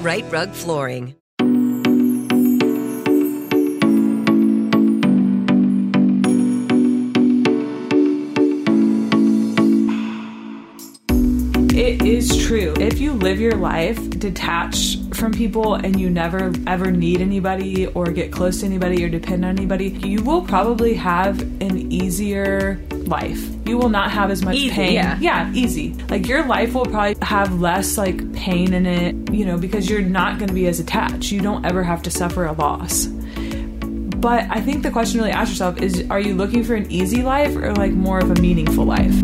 Right Rug Flooring. It is true. If you live your life detached from people and you never ever need anybody or get close to anybody or depend on anybody, you will probably have an easier life. You will not have as much pain. Yeah, easy. Like, your life will probably have less like pain in it, you know, because you're not going to be as attached. You don't ever have to suffer a loss. But I think the question really ask yourself is, are you looking for an easy life or like more of a meaningful life?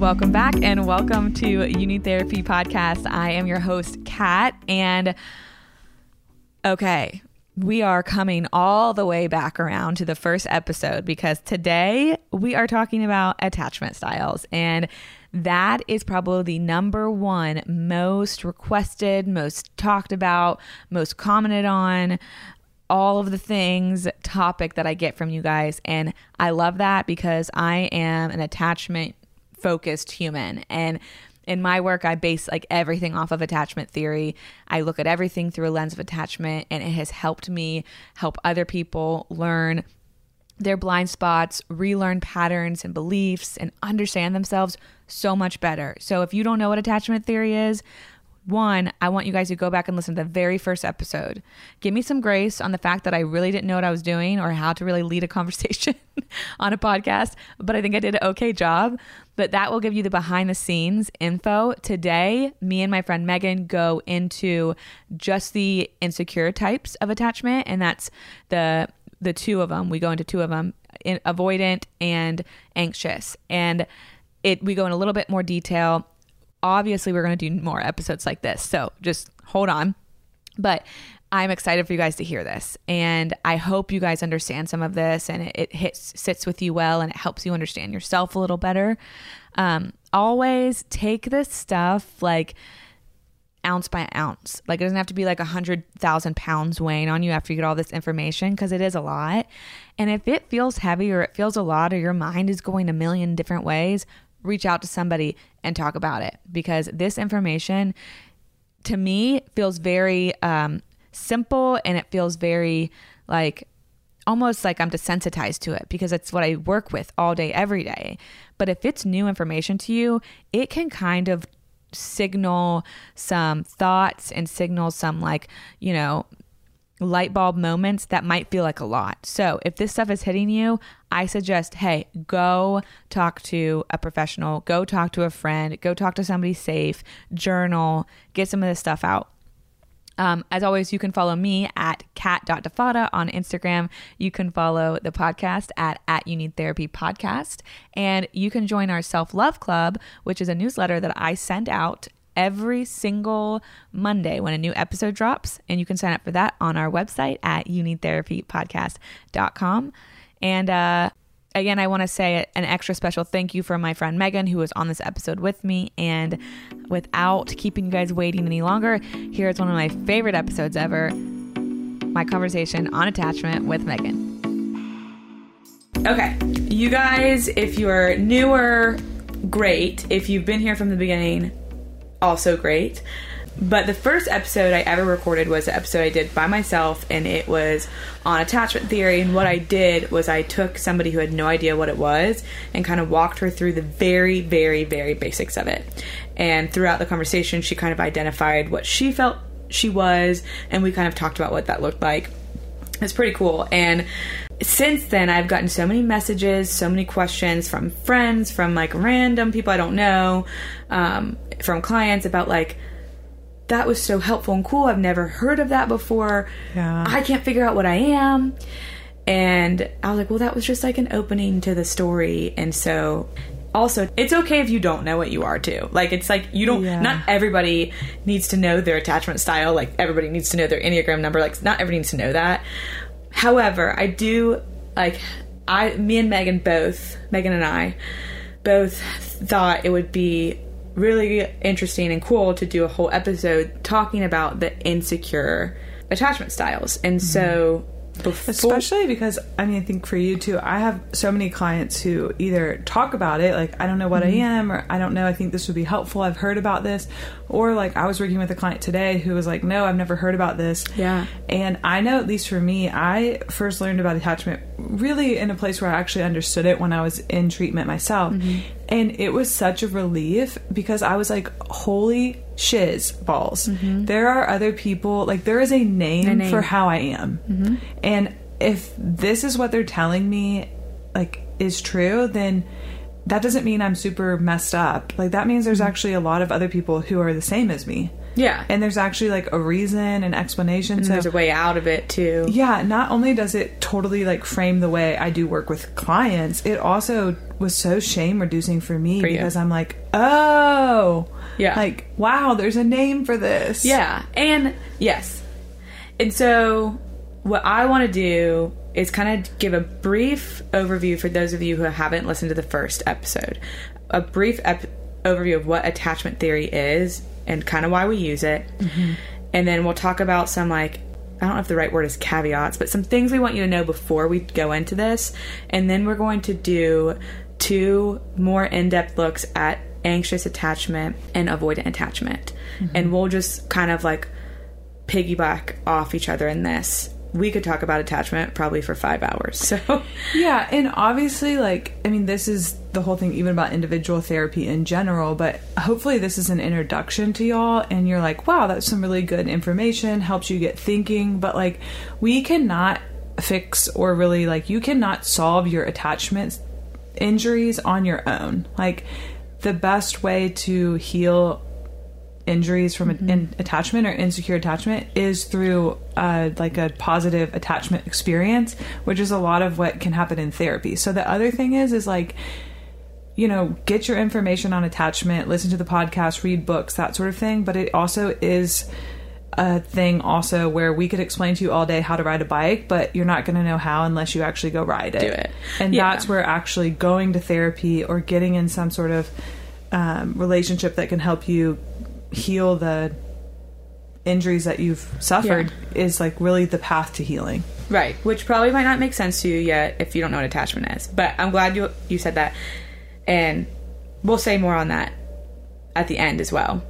Welcome back and welcome to You Need Therapy Podcast. I am your host, Kat, and okay, we are coming all the way back around to the first episode because today we are talking about attachment styles, and that is probably the number one most requested, most talked about, most commented on, all of the things topic that I get from you guys, and I love that because I am an attachment focused human. And in my work, I base like everything off of attachment theory. I look at everything through a lens of attachment, and it has helped me help other people learn their blind spots, relearn patterns and beliefs, and understand themselves so much better. So if you don't know what attachment theory is, one, I want you guys to go back and listen to the very first episode. Give me some grace on the fact that I really didn't know what I was doing or how to really lead a conversation on a podcast, but I think I did an okay job. But that will give you the behind the scenes info. Today, me and my friend Megan go into just the insecure types of attachment, and that's the two of them. We go into two of them, avoidant and anxious. And we go in a little bit more detail. Obviously, we're going to do more episodes like this, so just hold on. But I'm excited for you guys to hear this, and I hope you guys understand some of this, and it sits with you well, and it helps you understand yourself a little better. Always take this stuff like ounce by ounce. Like, it doesn't have to be like 100,000 pounds weighing on you after you get all this information, because it is a lot. And if it feels heavy or it feels a lot or your mind is going a million different ways, reach out to somebody and talk about it, because this information to me feels very simple, and it feels very like almost like I'm desensitized to it because it's what I work with all day, every day. But if it's new information to you, it can kind of signal some thoughts and signal some like, you know, light bulb moments that might feel like a lot. So if this stuff is hitting you, I suggest, hey, go talk to a professional, go talk to a friend, go talk to somebody safe, journal, get some of this stuff out. As always, you can follow me at kat.defada on Instagram. You can follow the podcast at You Need Therapy Podcast. And you can join our Self-Love Club, which is a newsletter that I send out every single Monday when a new episode drops, and you can sign up for that on our website at youneedtherapypodcast.com. And again, I want to say an extra special thank you for my friend Megan, who was on this episode with me. And without keeping you guys waiting any longer, here's one of my favorite episodes ever, my conversation on attachment with Megan. Okay, you guys, if you're newer, great. If you've been here from the beginning, also great. But the first episode I ever recorded was the episode I did by myself, and it was on attachment theory. And what I did was I took somebody who had no idea what it was and kind of walked her through the very, very, very basics of it. And throughout the conversation, she kind of identified what she felt she was, and we kind of talked about what that looked like. It's pretty cool. And since then, I've gotten so many messages, so many questions from friends, from like random people I don't know, from clients about like, that was so helpful and cool. I've never heard of that before. Yeah. I can't figure out what I am. And I was like, well, that was just like an opening to the story. And so also, it's okay if you don't know what you are too. Like, it's like you don't, not everybody needs to know their attachment style. Like everybody needs to know their Enneagram number. Like not everybody needs to know that. However, I do like, Megan and I both thought it would be really interesting and cool to do a whole episode talking about the insecure attachment styles. And so especially because, I mean, I think for you too, I have so many clients who either talk about it, like, I don't know what I am, or I don't know, I think this would be helpful, I've heard about this, or like I was working with a client today who was like, no, I've never heard about this. Yeah. And I know, at least for me, I first learned about attachment really in a place where I actually understood it when I was in treatment myself. And it was such a relief because I was like, holy shiz balls. There are other people, like there is a name for how I am. And if this is what they're telling me, like, is true, then that doesn't mean I'm super messed up. Like that means there's actually a lot of other people who are the same as me. Yeah. And there's actually like a reason, an explanation. And so there's a way out of it too. Yeah. Not only does it totally like frame the way I do work with clients, it also was so shame reducing for me because I'm like, oh, yeah, like, wow, there's a name for this. Yeah. And yes. And so what I want to do is kind of give a brief overview for those of you who haven't listened to the first episode, a brief overview of what attachment theory is and kind of why we use it. And then we'll talk about some, like, I don't know if the right word is caveats, but some things we want you to know before we go into this. And then we're going to do 2 more in-depth looks at anxious attachment and avoidant attachment. And we'll just kind of like piggyback off each other in this. We could talk about attachment probably for 5 hours. So yeah. And obviously, like, I mean, this is the whole thing even about individual therapy in general, but hopefully this is an introduction to y'all and you're like, wow, that's some really good information, helps you get thinking. But like, we cannot fix or really, like, you cannot solve your attachment injuries on your own. Like the best way to heal injuries from attachment or insecure attachment is through like a positive attachment experience, which is a lot of what can happen in therapy. So the other thing is like, you know, get your information on attachment, listen to the podcast, read books, that sort of thing. But it also is a thing also where we could explain to you all day how to ride a bike, but you're not going to know how unless you actually go ride it. Do it. And that's where actually going to therapy or getting in some sort of relationship that can help you heal the injuries that you've suffered is like really the path to healing. Right. Which probably might not make sense to you yet if you don't know what attachment is, but I'm glad you said that. And we'll say more on that at the end as well.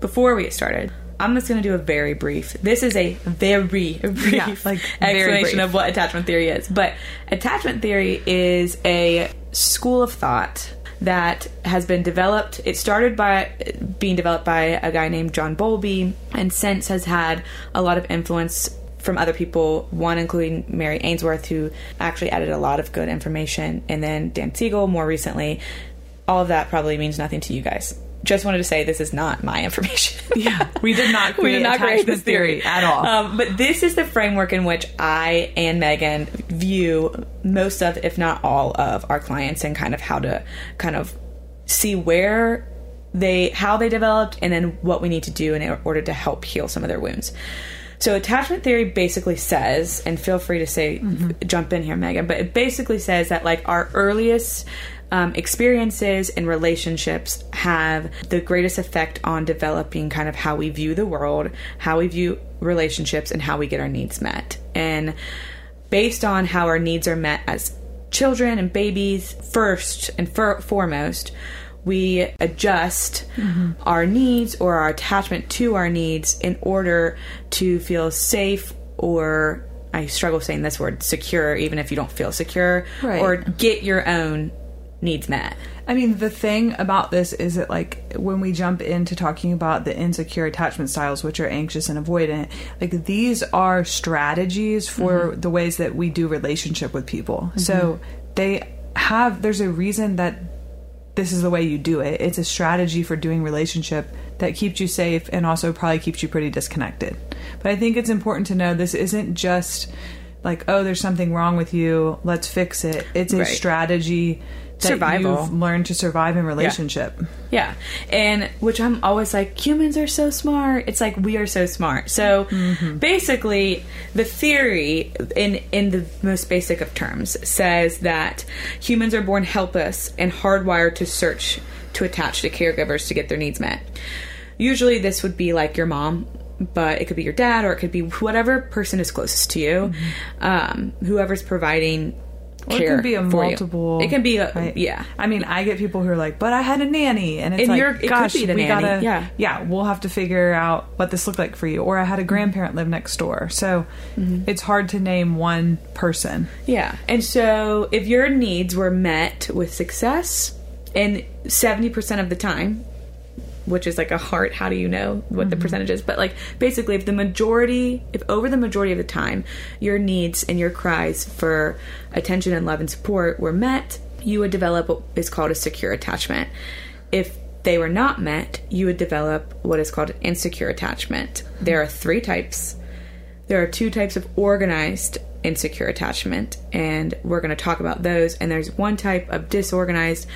Before we get started, I'm just going to do a very brief, this is a very brief explanation of what attachment theory is. But attachment theory is a school of thought that has been developed. It started by being developed by a guy named John Bowlby, and since has had a lot of influence from other people, one including Mary Ainsworth, who actually added a lot of good information, and then Dan Siegel more recently. All of that probably means nothing to you guys. Just wanted to say this is not my information. We did not create this theory at all. But this is the framework in which I and Megan view most of, if not all of, our clients and kind of how to kind of see where how they developed and then what we need to do in order to help heal some of their wounds. So attachment theory basically says, and feel free to say, jump in here, Megan, but it basically says that like our earliest experiences and relationships have the greatest effect on developing kind of how we view the world, how we view relationships, and how we get our needs met. And based on how our needs are met as children and babies, first and foremost, we adjust our needs or our attachment to our needs in order to feel safe, or I struggle saying this word, secure, even if you don't feel secure, or get your own needs met. I mean, the thing about this is that, like, when we jump into talking about the insecure attachment styles, which are anxious and avoidant, like, these are strategies for the ways that we do relationship with people. So there's a reason that this is the way you do it. It's a strategy for doing relationship that keeps you safe and also probably keeps you pretty disconnected. But I think it's important to know this isn't just like, oh, there's something wrong with you, let's fix it. It's a strategy that you've learned to survive in relationship. And which I'm always like, humans are so smart. It's like, we are so smart. So basically the theory in the most basic of terms says that humans are born helpless and hardwired to search to attach to caregivers to get their needs met. Usually this would be like your mom, but it could be your dad, or it could be whatever person is closest to you, whoever's providing care. Or it can be a multiple. You. It can be a, yeah. I mean, I get people who are like, but I had a nanny. And it's like, gosh, we gotta, we'll have to figure out what this looked like for you. Or I had a grandparent live next door. So it's hard to name one person. Yeah. And so if your needs were met with success, and 70% of the time, which is like a heart, how do you know what the percentage is? But like basically if over the majority of the time your needs and your cries for attention and love and support were met, you would develop what is called a secure attachment. If they were not met, you would develop what is called an insecure attachment. There are three types. There are two types of organized insecure attachment, and we're going to talk about those. And there's one type of disorganized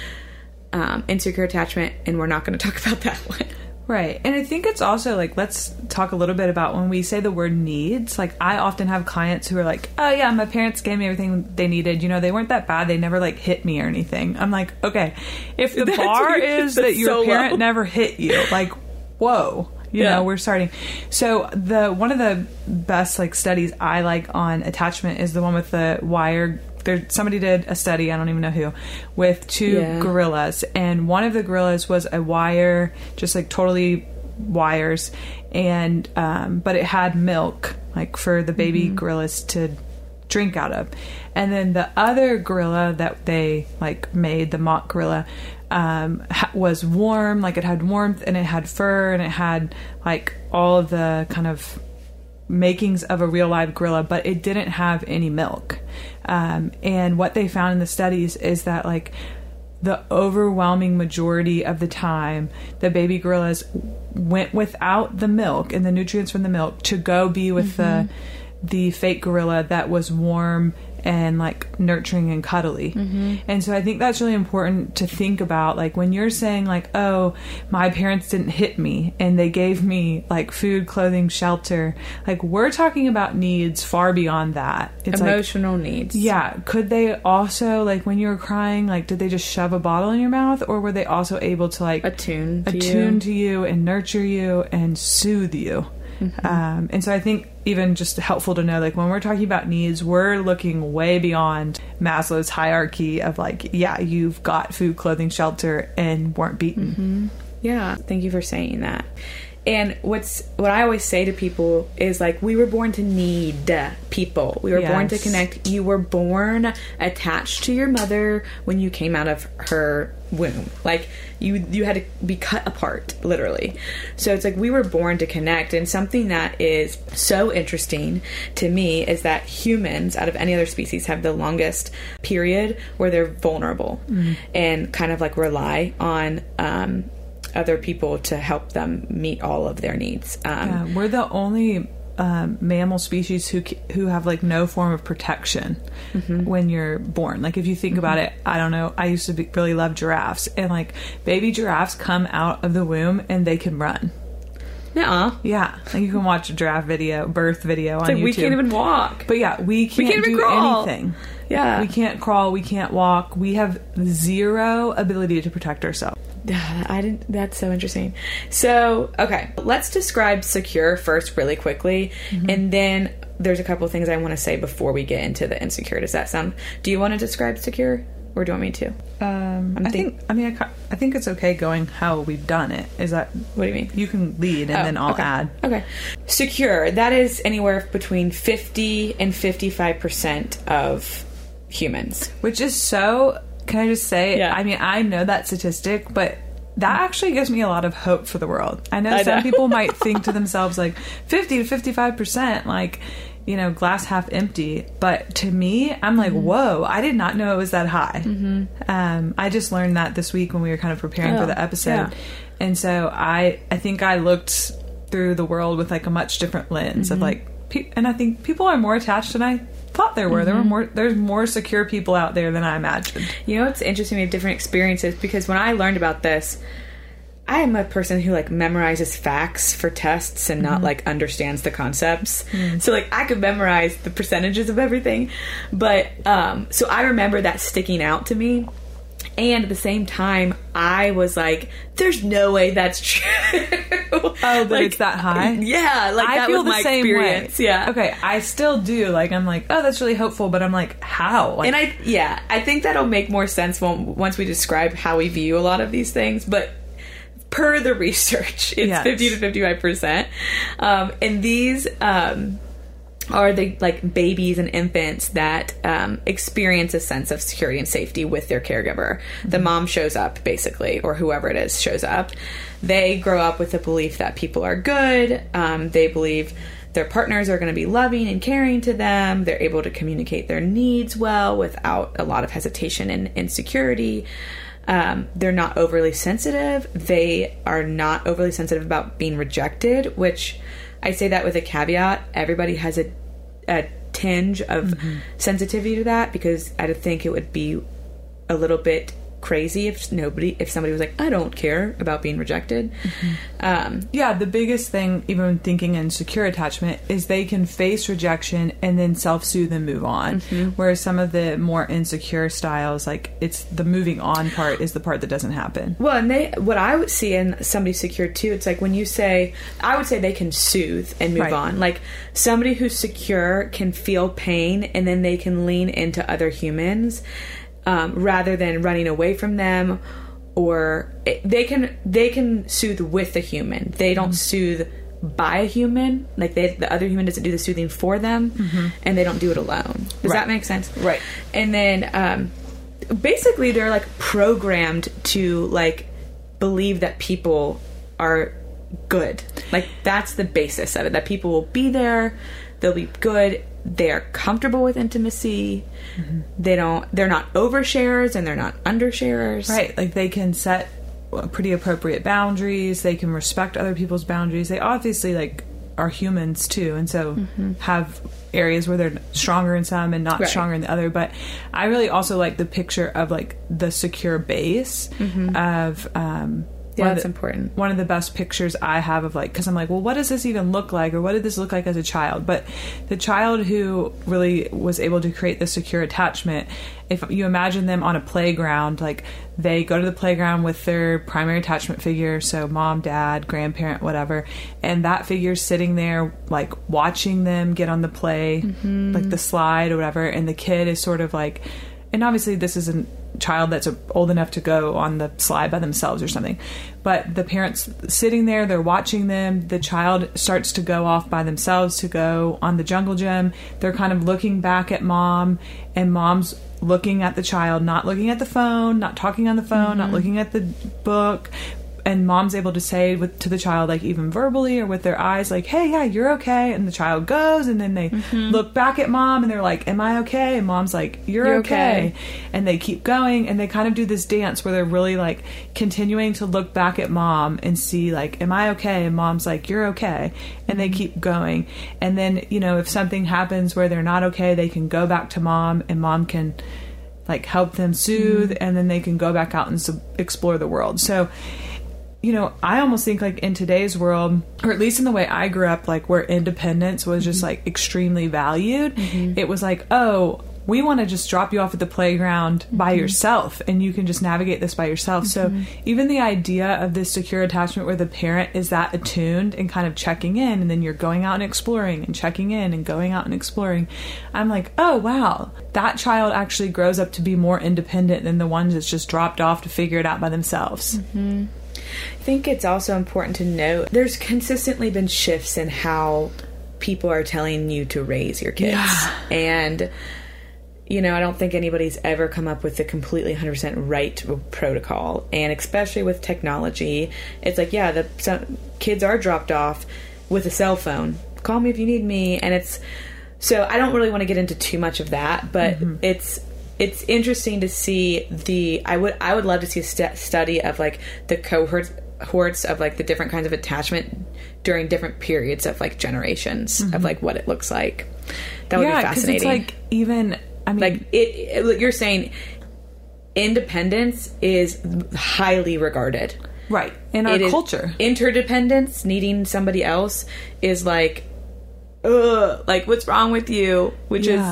insecure attachment, and we're not going to talk about that one. Right. And I think it's also like, let's talk a little bit about when we say the word needs. Like, I often have clients who are like, oh yeah, my parents gave me everything they needed. You know, they weren't that bad. They never like hit me or anything. I'm like, okay, if the bar is that your parent never hit you, like, whoa, you know, we're starting. So one of the best like studies I like on attachment is the one with the wire. Somebody did a study, I don't even know who, with two gorillas, and one of the gorillas was a wire, just like totally wires, and but it had milk, like for the baby gorillas to drink out of. And then the other gorilla that they like made, the mock gorilla, was warm, like it had warmth, and it had fur, and it had like all of the kind of makings of a real live gorilla, but it didn't have any milk. And what they found in the studies is that like the overwhelming majority of the time, the baby gorillas went without the milk and the nutrients from the milk to go be with the fake gorilla that was warm and like nurturing and cuddly. And so I think that's really important to think about, like when you're saying like, oh, my parents didn't hit me and they gave me like food, clothing, shelter, like we're talking about needs far beyond that. It's emotional needs. Yeah. Could they also, like when you were crying, like did they just shove a bottle in your mouth, or were they also able to like attune to you and nurture you and soothe you? And so I think even just helpful to know, like when we're talking about needs, we're looking way beyond Maslow's hierarchy of like, yeah, you've got food, clothing, shelter, and weren't beaten. Yeah. Thank you for saying that. And what I always say to people is like, we were born to need people. We were born to connect. You were born attached to your mother when you came out of her womb. Like you had to be cut apart, literally. So it's like we were born to connect. And something that is so interesting to me is that humans, out of any other species, have the longest period where they're vulnerable and kind of like rely on other people to help them meet all of their needs. We're the only mammal species who have like no form of protection when you're born. Like if you think about it, I don't know, I used to really love giraffes, and like baby giraffes come out of the womb and they can run. Nuh-uh. Yeah. Like you can watch a draft video, birth video on YouTube. We can't even walk. But yeah, we can't do anything. Yeah. We can't crawl. We can't walk. We have zero ability to protect ourselves. That's so interesting. So, okay. Let's describe secure first really quickly. Mm-hmm. And then there's a couple of things I want to say before we get into the insecure. Does that sound... Do you want to describe secure? Or do you want me to? I think it's okay going how we've done it. Is that... What do you mean? You can lead and then I'll add. Okay. Secure. That is anywhere between 50 and 55% of humans. Which is so... Can I just say... Yeah. I mean, I know that statistic, but... That actually gives me a lot of hope for the world. I know some people might think to themselves, like, 50 to 55%, like, you know, glass half empty. But to me, I'm like, mm-hmm. Whoa, I did not know it was that high. Mm-hmm. I just learned that this week when we were kind of preparing for the episode. Yeah. And so I think I looked through the world with, like, a much different lens mm-hmm. of, like, and I think people are more attached than I thought there were. Mm-hmm. There's more secure people out there than I imagined. You know, it's interesting, we have different experiences, because when I learned about this, I am a person who, like, memorizes facts for tests and mm-hmm. not, like, understands the concepts. Mm-hmm. So, like, I could memorize the percentages of everything, but so I remember that sticking out to me. And at the same time, I was like, there's no way that's true. Oh, but like, it's that high? Yeah. Like, I feel the same way. Yeah. Okay. I still do. Like, I'm like, oh, that's really hopeful. But I'm like, how? Like, and I think that'll make more sense once we describe how we view a lot of these things. But per the research, it's 50 to 55%. And these... are the, like, babies and infants that experience a sense of security and safety with their caregiver. Mm-hmm. The mom shows up, basically, or whoever it is shows up. They grow up with the belief that people are good. They believe their partners are going to be loving and caring to them. They're able to communicate their needs well without a lot of hesitation and insecurity. They're not overly sensitive. They are not overly sensitive about being rejected, which... I say that with a caveat. Everybody has a tinge of mm-hmm. sensitivity to that, because I think it would be a little bit crazy if somebody was like, I don't care about being rejected. Mm-hmm. The biggest thing, even thinking in secure attachment, is they can face rejection and then self-soothe and move on. Mm-hmm. Whereas some of the more insecure styles, like, it's the moving on part is the part that doesn't happen. Well, and what I would see in somebody secure too, it's like when you say, I would say they can soothe and move on. Like, somebody who's secure can feel pain and then they can lean into other humans. Rather than running away from them, or they can soothe with a human. They don't mm-hmm. soothe by a human. Like, the other human doesn't do the soothing for them, mm-hmm. and they don't do it alone. Does that make sense? Right. And then basically they're, like, programmed to, like, believe that people are good. Like, that's the basis of it. That people will be there. They'll be good. They're comfortable with intimacy. Mm-hmm. They're not oversharers and they're not undersharers. Right. Like, they can set pretty appropriate boundaries. They can respect other people's boundaries. They obviously, like, are humans too, and so mm-hmm. have areas where they're stronger in some and not stronger in the other. But I really also like the picture of, like, the secure base mm-hmm. of, that's important. One of the best pictures I have of, like, because I'm like, well, what does this even look like? Or what did this look like as a child? But the child who really was able to create the secure attachment, if you imagine them on a playground, like, they go to the playground with their primary attachment figure, so mom, dad, grandparent, whatever, and that figure's sitting there, like, watching them get on the play, mm-hmm. like the slide or whatever, and the kid is sort of like, and obviously this isn't child that's old enough to go on the slide by themselves or something, but the parents sitting there, they're watching them. The child starts to go off by themselves to go on the jungle gym. They're kind of looking back at mom, and mom's looking at the child, not looking at the phone, not talking on the phone, mm-hmm. not looking at the book. And mom's able to say to the child, like, even verbally or with their eyes, like, hey, yeah, you're okay. And the child goes, and then they mm-hmm. look back at mom, and they're like, am I okay? And mom's like, you're okay. And they keep going, and they kind of do this dance where they're really, like, continuing to look back at mom and see, like, am I okay? And mom's like, you're okay. And they keep going. And then, you know, if something happens where they're not okay, they can go back to mom, and mom can, like, help them soothe, mm-hmm. and then they can go back out and explore the world. So... you know, I almost think like in today's world, or at least in the way I grew up, like where independence was just like extremely valued, it was like, oh, we want to just drop you off at the playground by yourself, and you can just navigate this by yourself. So even the idea of this secure attachment where the parent is that attuned and kind of checking in, and then you're going out and exploring and checking in and going out and exploring. I'm like, oh, wow, that child actually grows up to be more independent than the ones that's just dropped off to figure it out by themselves. I think it's also important to note there's consistently been shifts in how people are telling you to raise your kids. And you know, I don't think anybody's ever come up with the completely 100% right protocol. And especially with technology, it's like, yeah, some kids are dropped off with a cell phone. Call me if you need me. And it's, so I don't really want to get into too much of that, but it's interesting to see the, I would love to see a study of like the cohorts of like the different kinds of attachment during different periods of like generations of like what it looks like. That would be fascinating. It's like even, I mean, like it, you're saying independence is highly regarded. Right. In our culture. Interdependence, needing somebody else, is like, ugh, like what's wrong with you? Which is...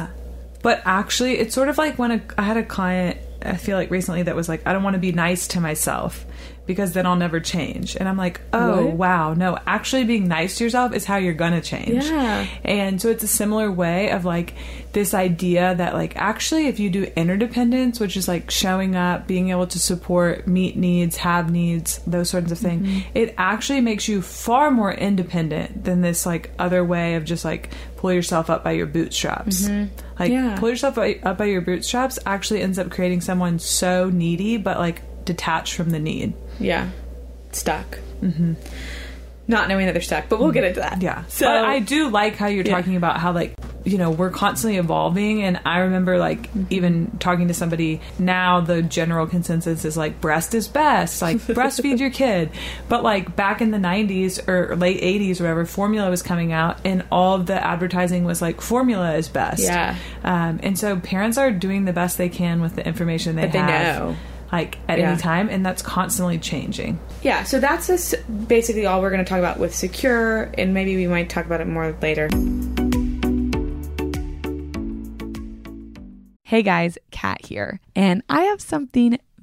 But actually, it's sort of like when I had a client, I feel like recently, that was like, I don't want to be nice to myself because then I'll never change. And I'm like, oh, what? Wow. No, actually being nice to yourself is how you're going to change. Yeah. And so it's a similar way of like this idea that like, actually, if you do interdependence, which is like showing up, being able to support, meet needs, have needs, those sorts of things, it actually makes you far more independent than this like other way of just like pull yourself up by your bootstraps. Like pull yourself up by your bootstraps actually ends up creating someone so needy, but like detached from the need. Yeah. Stuck. Not knowing that they're stuck, but we'll get into that. Yeah. So but I do like how you're talking about how, like, you know, we're constantly evolving. And I remember, like, even talking to somebody now, the general consensus is like, breast is best, like, breastfeed your kid. But, like, back in the 90s or late 80s, or whatever, formula was coming out, and all the advertising was like, formula is best. Yeah. And so parents are doing the best they can with the information they have. They know. Like at any time, and that's constantly changing. Yeah, so that's just basically all we're going to talk about with secure, and maybe we might talk about it more later. Hey guys, Kat here, and I have something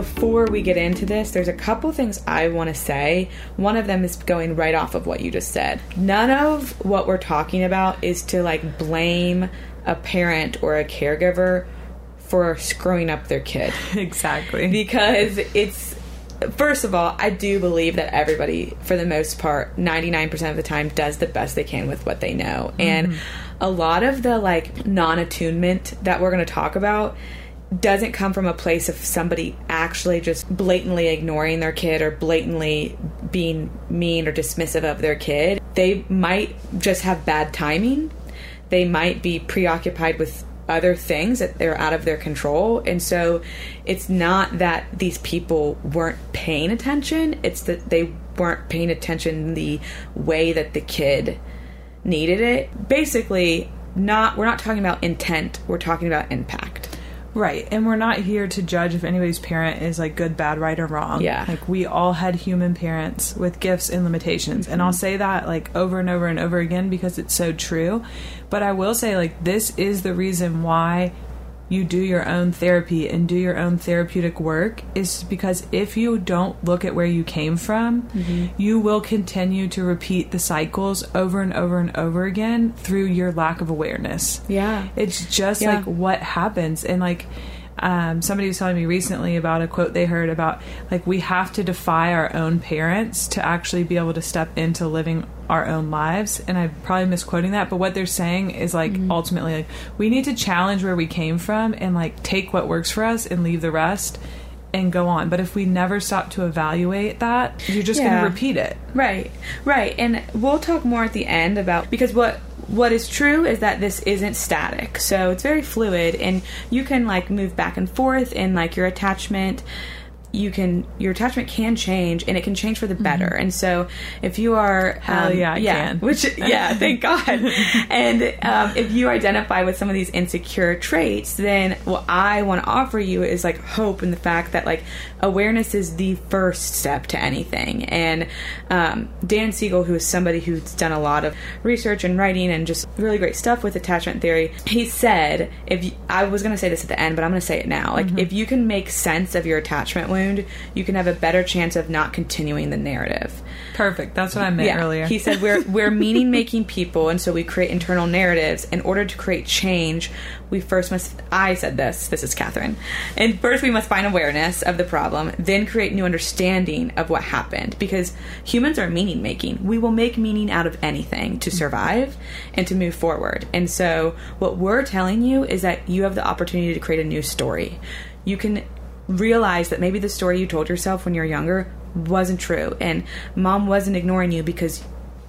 before we get into this, there's a couple things I want to say. One of them is going right off of what you just said. None of what we're talking about is to like blame a parent or a caregiver for screwing up their kid. Exactly. Because it's, first of all, I do believe that everybody, for the most part, 99% of the time, does the best they can with what they know. Mm-hmm. And a lot of the like non-attunement that we're going to talk about doesn't come from a place of somebody actually just blatantly ignoring their kid or blatantly being mean or dismissive of their kid. They might just have bad timing. They might be preoccupied with other things that they're out of their control. And so it's not that these people weren't paying attention. It's that they weren't paying attention the way that the kid needed it. Basically, we're not talking about intent. We're talking about impact. Right. And we're not here to judge if anybody's parent is like good, bad, right, or wrong. Yeah. Like we all had human parents with gifts and limitations. Mm-hmm. And I'll say that like over and over and over again because it's so true. But I will say like this is the reason why you do your own therapy and do your own therapeutic work is because if you don't look at where you came from, mm-hmm. you will continue to repeat the cycles over and over and over again through your lack of awareness. Yeah. It's just like what happens. And like somebody was telling me recently about a quote they heard about like we have to defy our own parents to actually be able to step into living our own lives. And I'm probably misquoting that, but what they're saying is like mm-hmm. ultimately like we need to challenge where we came from and like take what works for us and leave the rest and go on. But if we never stop to evaluate that, you're just going to repeat it. Right. And we'll talk more at the end about because what is true is that this isn't static. So it's very fluid and you can like move back and forth and like your attachment. Your attachment can change and it can change for the better. Mm-hmm. And so if you are, thank God. And if you identify with some of these insecure traits, then what I want to offer you is like hope in the fact that like awareness is the first step to anything. And Dan Siegel, who is somebody who's done a lot of research and writing and just really great stuff with attachment theory, he said, I was going to say this at the end, but I'm going to say it now. Like mm-hmm. if you can make sense of your attachment wound, you can have a better chance of not continuing the narrative. Perfect. That's what I meant earlier. He said we're meaning-making people, and so we create internal narratives. In order to create change, we first must... I said this. This is Catherine. And first we must find awareness of the problem, then create new understanding of what happened. Because humans are meaning-making. We will make meaning out of anything to survive and to move forward. And so what we're telling you is that you have the opportunity to create a new story. You can... realize that maybe the story you told yourself when you were younger wasn't true and mom wasn't ignoring you because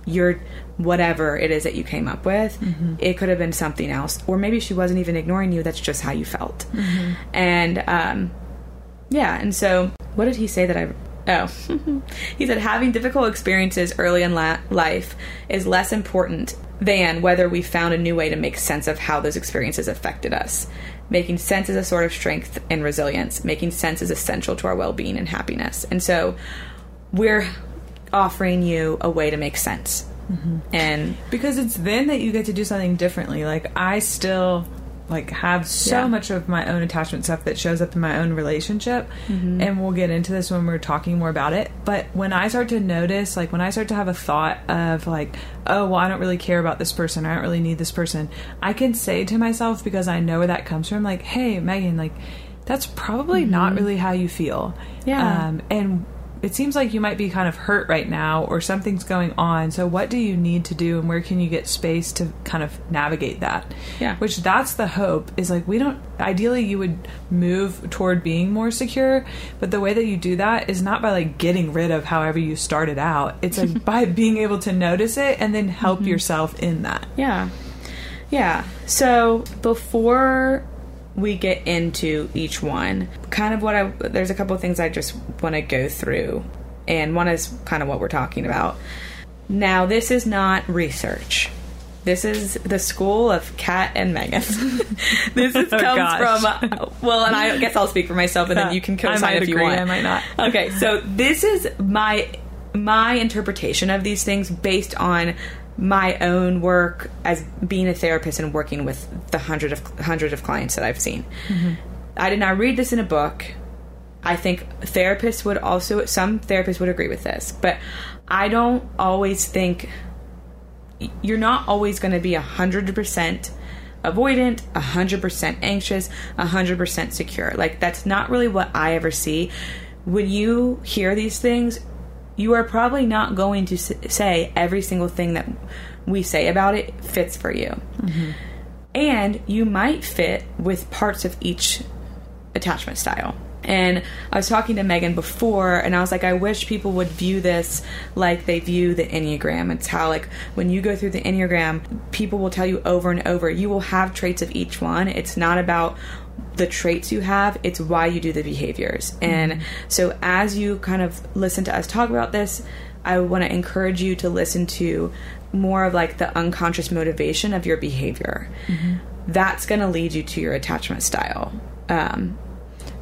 you're whatever it is that you came up with. Mm-hmm. It could have been something else. Or maybe she wasn't even ignoring you. That's just how you felt. Mm-hmm. And, and so what did he say that he said having difficult experiences early in life is less important than whether we found a new way to make sense of how those experiences affected us. Making sense is a sort of strength and resilience. Making sense is essential to our well-being and happiness. And so we're offering you a way to make sense. Mm-hmm. And because it's then that you get to do something differently. Like I still like have so much of my own attachment stuff that shows up in my own relationship. Mm-hmm. And we'll get into this when we're talking more about it. But when I start to notice, like when I start to have a thought of like, oh, well, I don't really care about this person. I don't really need this person. I can say to myself, because I know where that comes from, like, hey, Megan, like, that's probably mm-hmm. not really how you feel. Yeah. And it seems like you might be kind of hurt right now or something's going on. So what do you need to do and where can you get space to kind of navigate that? Yeah. Which that's the hope is like ideally you would move toward being more secure. But the way that you do that is not by like getting rid of however you started out. It's like by being able to notice it and then help mm-hmm. yourself in that. Yeah. Yeah. So before... we get into each one. Kind of there's a couple of things I just want to go through. And one is kind of what we're talking about. Now, this is not research. This is the school of Kat and Megan. And I guess I'll speak for myself and then you can co-sign if you want. I might not. Okay, so this is my interpretation of these things based on my own work as being a therapist and working with the hundreds of clients that I've seen. Mm-hmm. I did not read this in a book. I think therapists would also, some therapists would agree with this, but I don't always think, you're not always going to be 100% avoidant, 100% anxious, 100% secure. Like, that's not really what I ever see. When you hear these things, you are probably not going to say every single thing that we say about it fits for you. Mm-hmm. And you might fit with parts of each attachment style. And I was talking to Megan before, and I was like, I wish people would view this like they view the Enneagram. It's how, like, when you go through the Enneagram, people will tell you over and over, you will have traits of each one. It's not about the traits you have, it's why you do the behaviors. Mm-hmm. And so as you kind of listen to us talk about this, I want to encourage you to listen to more of, like, the unconscious motivation of your behavior. Mm-hmm. That's going to lead you to your attachment style.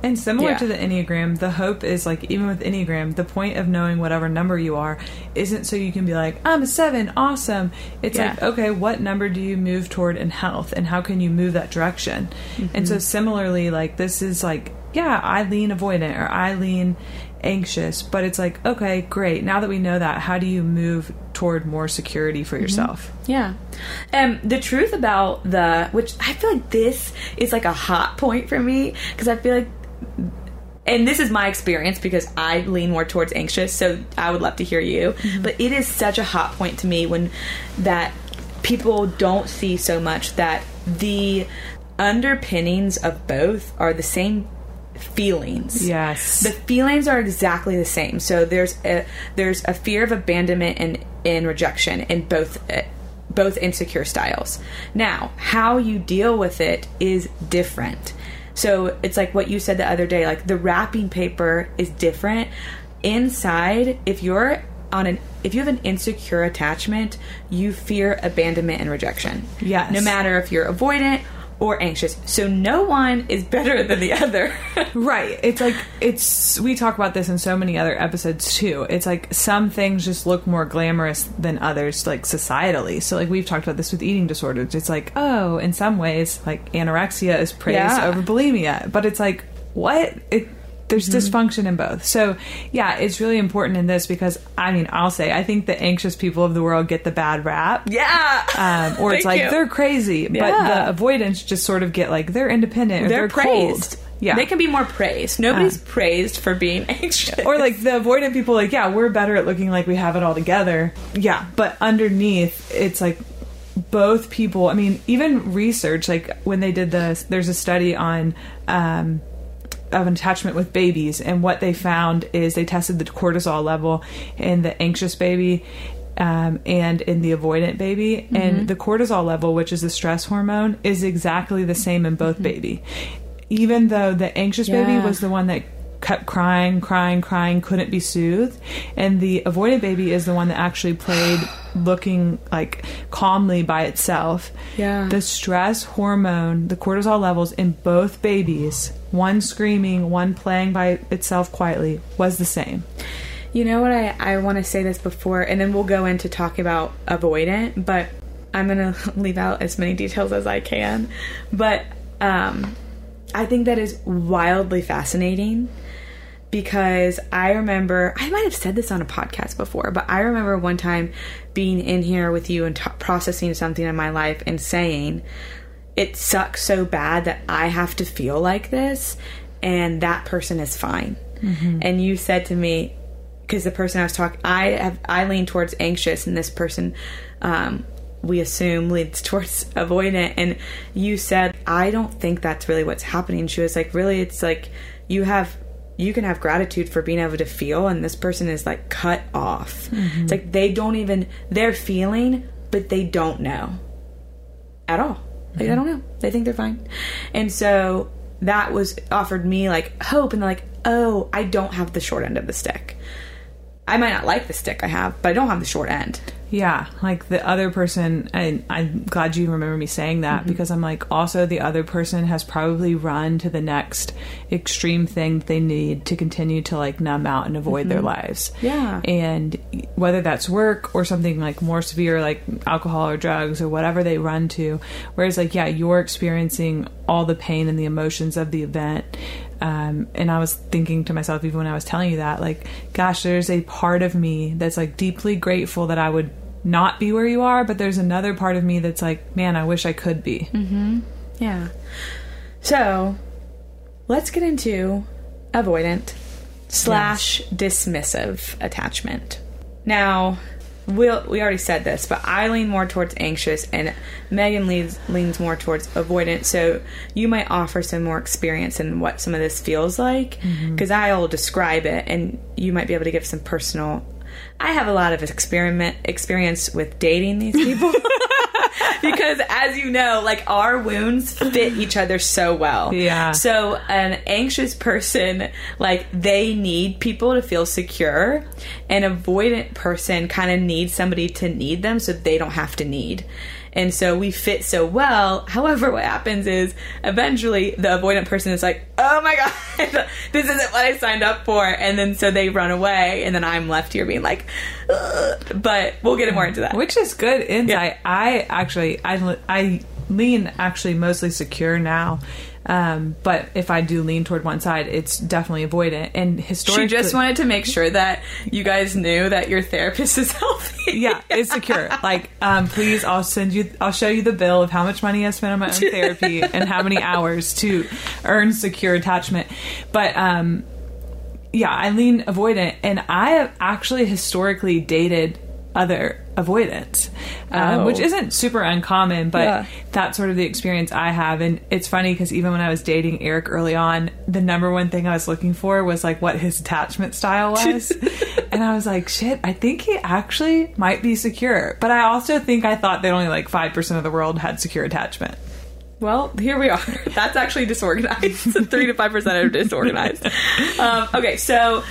And similar to the Enneagram, the hope is, like, even with Enneagram, the point of knowing whatever number you are isn't so you can be like, I'm a 7, awesome. It's like, okay, what number do you move toward in health, and how can you move that direction? Mm-hmm. And so similarly, like, this is like, yeah, I lean avoidant or I lean anxious, but it's like, okay, great. Now that we know that, how do you move toward more security for yourself? Mm-hmm. Yeah. The truth about which I feel like this is like a hot point for me, because I feel like, and this is my experience because I lean more towards anxious, so I would love to hear you. Mm-hmm. But it is such a hot point to me when that people don't see so much that the underpinnings of both are the same feelings. Yes. The feelings are exactly the same. So there's a fear of abandonment and rejection in both insecure styles. Now, how you deal with it is different. So it's like what you said the other day, like the wrapping paper is different. Inside, if you have an insecure attachment, you fear abandonment and rejection. Yes. No matter if you're avoidant or anxious. So no one is better than the other. Right. It's like, we talk about this in so many other episodes too. It's like some things just look more glamorous than others, like societally. So, like, we've talked about this with eating disorders. It's like, oh, in some ways, like, anorexia is praised over bulimia. But it's like, what? There's dysfunction in both. So, yeah, it's really important in this because, I mean, I'll say, I think the anxious people of the world get the bad rap. Yeah. Or it's like, they're crazy. Yeah. But the avoidants just sort of get, like, they're independent. Or they're praised. Cold. Yeah. They can be more praised. Nobody's praised for being anxious. Or, like, the avoidant people, like, yeah, we're better at looking like we have it all together. Yeah. But underneath, it's like, both people, I mean, even research, like, when they did this, there's a study on... of attachment with babies, and what they found is they tested the cortisol level in the anxious baby and in the avoidant baby, and the cortisol level, which is the stress hormone, is exactly the same in both baby, even though the anxious baby was the one that kept crying, couldn't be soothed, and the avoidant baby is the one that actually played looking, like, calmly by itself. Yeah. The stress hormone, the cortisol levels in both babies, one screaming, one playing by itself quietly, was the same. You know what, I want to say this before, and then we'll go into talk about avoidant, but I'm going to leave out as many details as I can. But I think that is wildly fascinating. Because I remember, I might have said this on a podcast before, but I remember one time being in here with you and processing something in my life and saying, it sucks so bad that I have to feel like this, and that person is fine. Mm-hmm. And you said to me, because the person I was talking, I lean towards anxious, and this person, we assume, leads towards avoidant. And you said, I don't think that's really what's happening. She was like, really, it's like you can have gratitude for being able to feel, and this person is, like, cut off. Mm-hmm. It's like they're feeling, but they don't know at all. Like, they don't know. They think they're fine. And so that offered me, like, hope, and like, oh, I don't have the short end of the stick. I might not like the stick I have, but I don't have the short end. Yeah, like the other person, and I'm glad you remember me saying that, because I'm like, also the other person has probably run to the next extreme thing they need to continue to, like, numb out and avoid their lives. Yeah. And whether that's work or something, like, more severe, like alcohol or drugs or whatever they run to, whereas, like, yeah, you're experiencing all the pain and the emotions of the event And I was thinking to myself, even when I was telling you that, like, gosh, there's a part of me that's like deeply grateful that I would not be where you are, but there's another part of me that's like, man, I wish I could be. Mm-hmm. Yeah. So let's get into avoidant / dismissive attachment. Now, we already said this, but I lean more towards anxious and Megan leans more towards avoidant. So you might offer some more experience in what some of this feels like, because I'll describe it and you might be able to give some personal. I have a lot of experience with dating these people because, as you know, like, our wounds fit each other so well. Yeah. So an anxious person, like, they need people to feel secure. An avoidant person kind of needs somebody to need them so they don't have to need. And so we fit so well. However, what happens is eventually the avoidant person is like, oh my God, this isn't what I signed up for. And then so they run away. And then I'm left here being like, ugh. But we'll get more into that. Which is good insight. Yeah. I lean actually mostly secure now. But if I do lean toward one side, it's definitely avoidant. And historically, she just wanted to make sure that you guys knew that your therapist is healthy. Yeah, it's secure. Like, please, I'll show you the bill of how much money I spent on my own therapy and how many hours to earn secure attachment. But, yeah, I lean avoidant, and I have actually historically dated other avoidance, which isn't super uncommon, but that's sort of the experience I have. And it's funny because even when I was dating Eric early on, the number one thing I was looking for was like what his attachment style was. And I was like, shit, I think he actually might be secure. But I also think I thought that only like 5% of the world had secure attachment. Well, here we are. That's actually disorganized. 3 to 5% are disorganized. Okay, so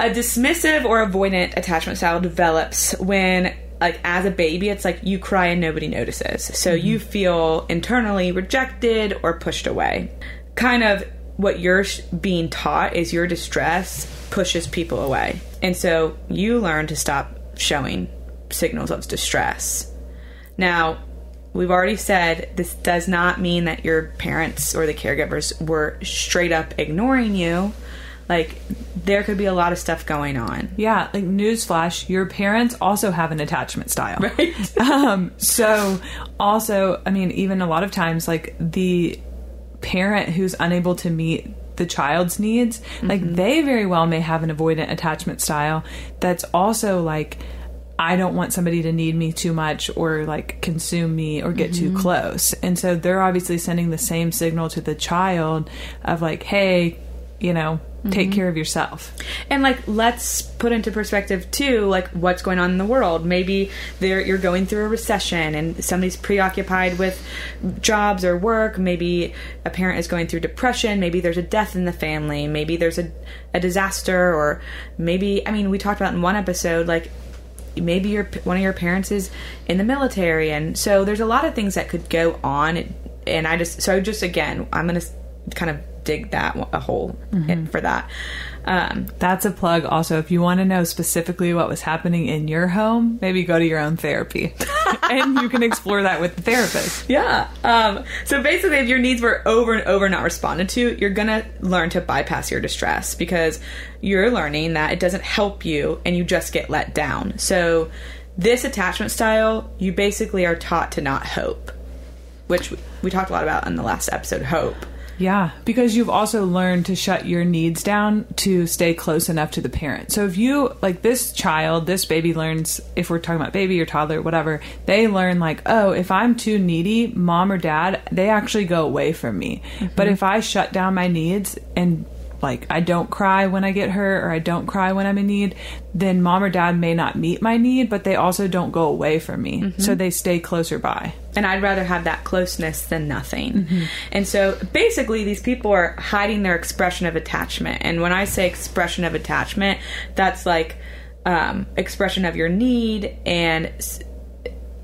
a dismissive or avoidant attachment style develops when, like, as a baby, it's like you cry and nobody notices. So you feel internally rejected or pushed away. Kind of what you're being taught is your distress pushes people away. And so you learn to stop showing signals of distress. Now, we've already said this does not mean that your parents or the caregivers were straight up ignoring you. Like, there could be a lot of stuff going on. Yeah, like, newsflash, your parents also have an attachment style. Right. So, also, I mean, even a lot of times, like, the parent who's unable to meet the child's needs, like, they very well may have an avoidant attachment style that's also, like, I don't want somebody to need me too much or, like, consume me or get too close. And so they're obviously sending the same signal to the child of, like, hey, you know, take care of yourself. And, like, let's put into perspective, too, like, what's going on in the world. Maybe you're going through a recession and somebody's preoccupied with jobs or work. Maybe a parent is going through depression. Maybe there's a death in the family. Maybe there's a disaster, or maybe, I mean, we talked about in one episode, like, maybe one of your parents is in the military. And so there's a lot of things that could go on. And again, I'm going to kind of dig that a hole in for that. That's a plug. Also, if you want to know specifically what was happening in your home, maybe go to your own therapy and you can explore that with the therapist. Yeah. So basically, if your needs were over and over not responded to, you're going to learn to bypass your distress because you're learning that it doesn't help you and you just get let down. So this attachment style, you basically are taught to not hope, which we talked a lot about in the last episode, hope. Yeah, because you've also learned to shut your needs down to stay close enough to the parent. So if you, like, this baby learns, if we're talking about baby or toddler, whatever, they learn, like, oh, if I'm too needy, mom or dad, they actually go away from me. But if I shut down my needs and, like, I don't cry when I get hurt or I don't cry when I'm in need, then mom or dad may not meet my need, but they also don't go away from me. So they stay closer by. And I'd rather have that closeness than nothing. And so basically these people are hiding their expression of attachment. And when I say expression of attachment, that's like expression of your need and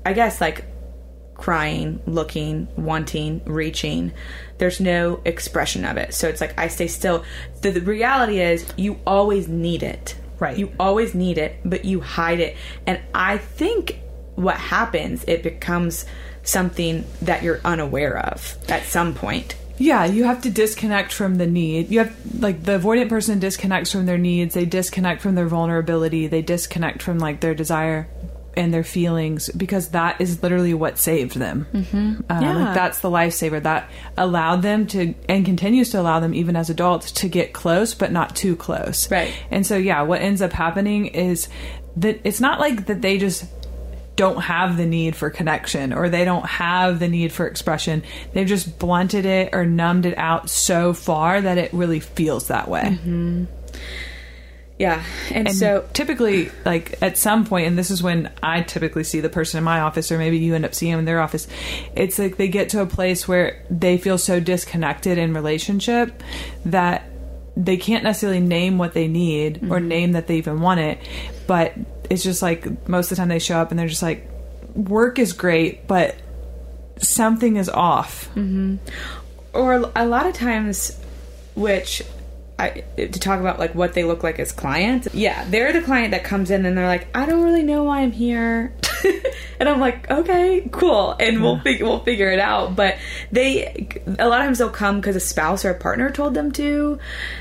I guess like crying, looking, wanting, reaching. There's no expression of it. So it's like, I stay still. The reality is you always need it. Right. You always need it, but you hide it. And I think what happens, it becomes something that you're unaware of at some point. Yeah, you have to disconnect from the need. You have, like, the avoidant person disconnects from their needs. They disconnect from their vulnerability. They disconnect from, like, their desire and their feelings, because that is literally what saved them. Mm-hmm. Like, that's the lifesaver that allowed them to, and continues to allow them even as adults, to get close but not too close. Right. And so, yeah, what ends up happening is that it's not like that they just don't have the need for connection, or they don't have the need for expression. They've just blunted it or numbed it out so far that it really feels that way. Mm-hmm. Yeah. And so typically, like, at some point, and this is when I typically see the person in my office, or maybe you end up seeing them in their office, it's like they get to a place where they feel so disconnected in relationship that they can't necessarily name what they need, mm-hmm. or name that they even want it. But it's just like, most of the time they show up and they're just like, work is great, but something is off. Mm-hmm. Or a lot of times, which... to talk about, like, what they look like as clients. Yeah, they're the client that comes in and they're like, I don't really know why I'm here. And I'm like, okay, cool. And we'll figure it out. But a lot of times they'll come because a spouse or a partner told them to.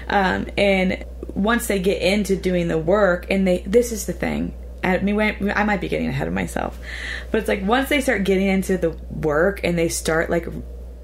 And once they get into doing the work, and this is the thing. I mean, I might be getting ahead of myself, but it's like, once they start getting into the work and they start, like,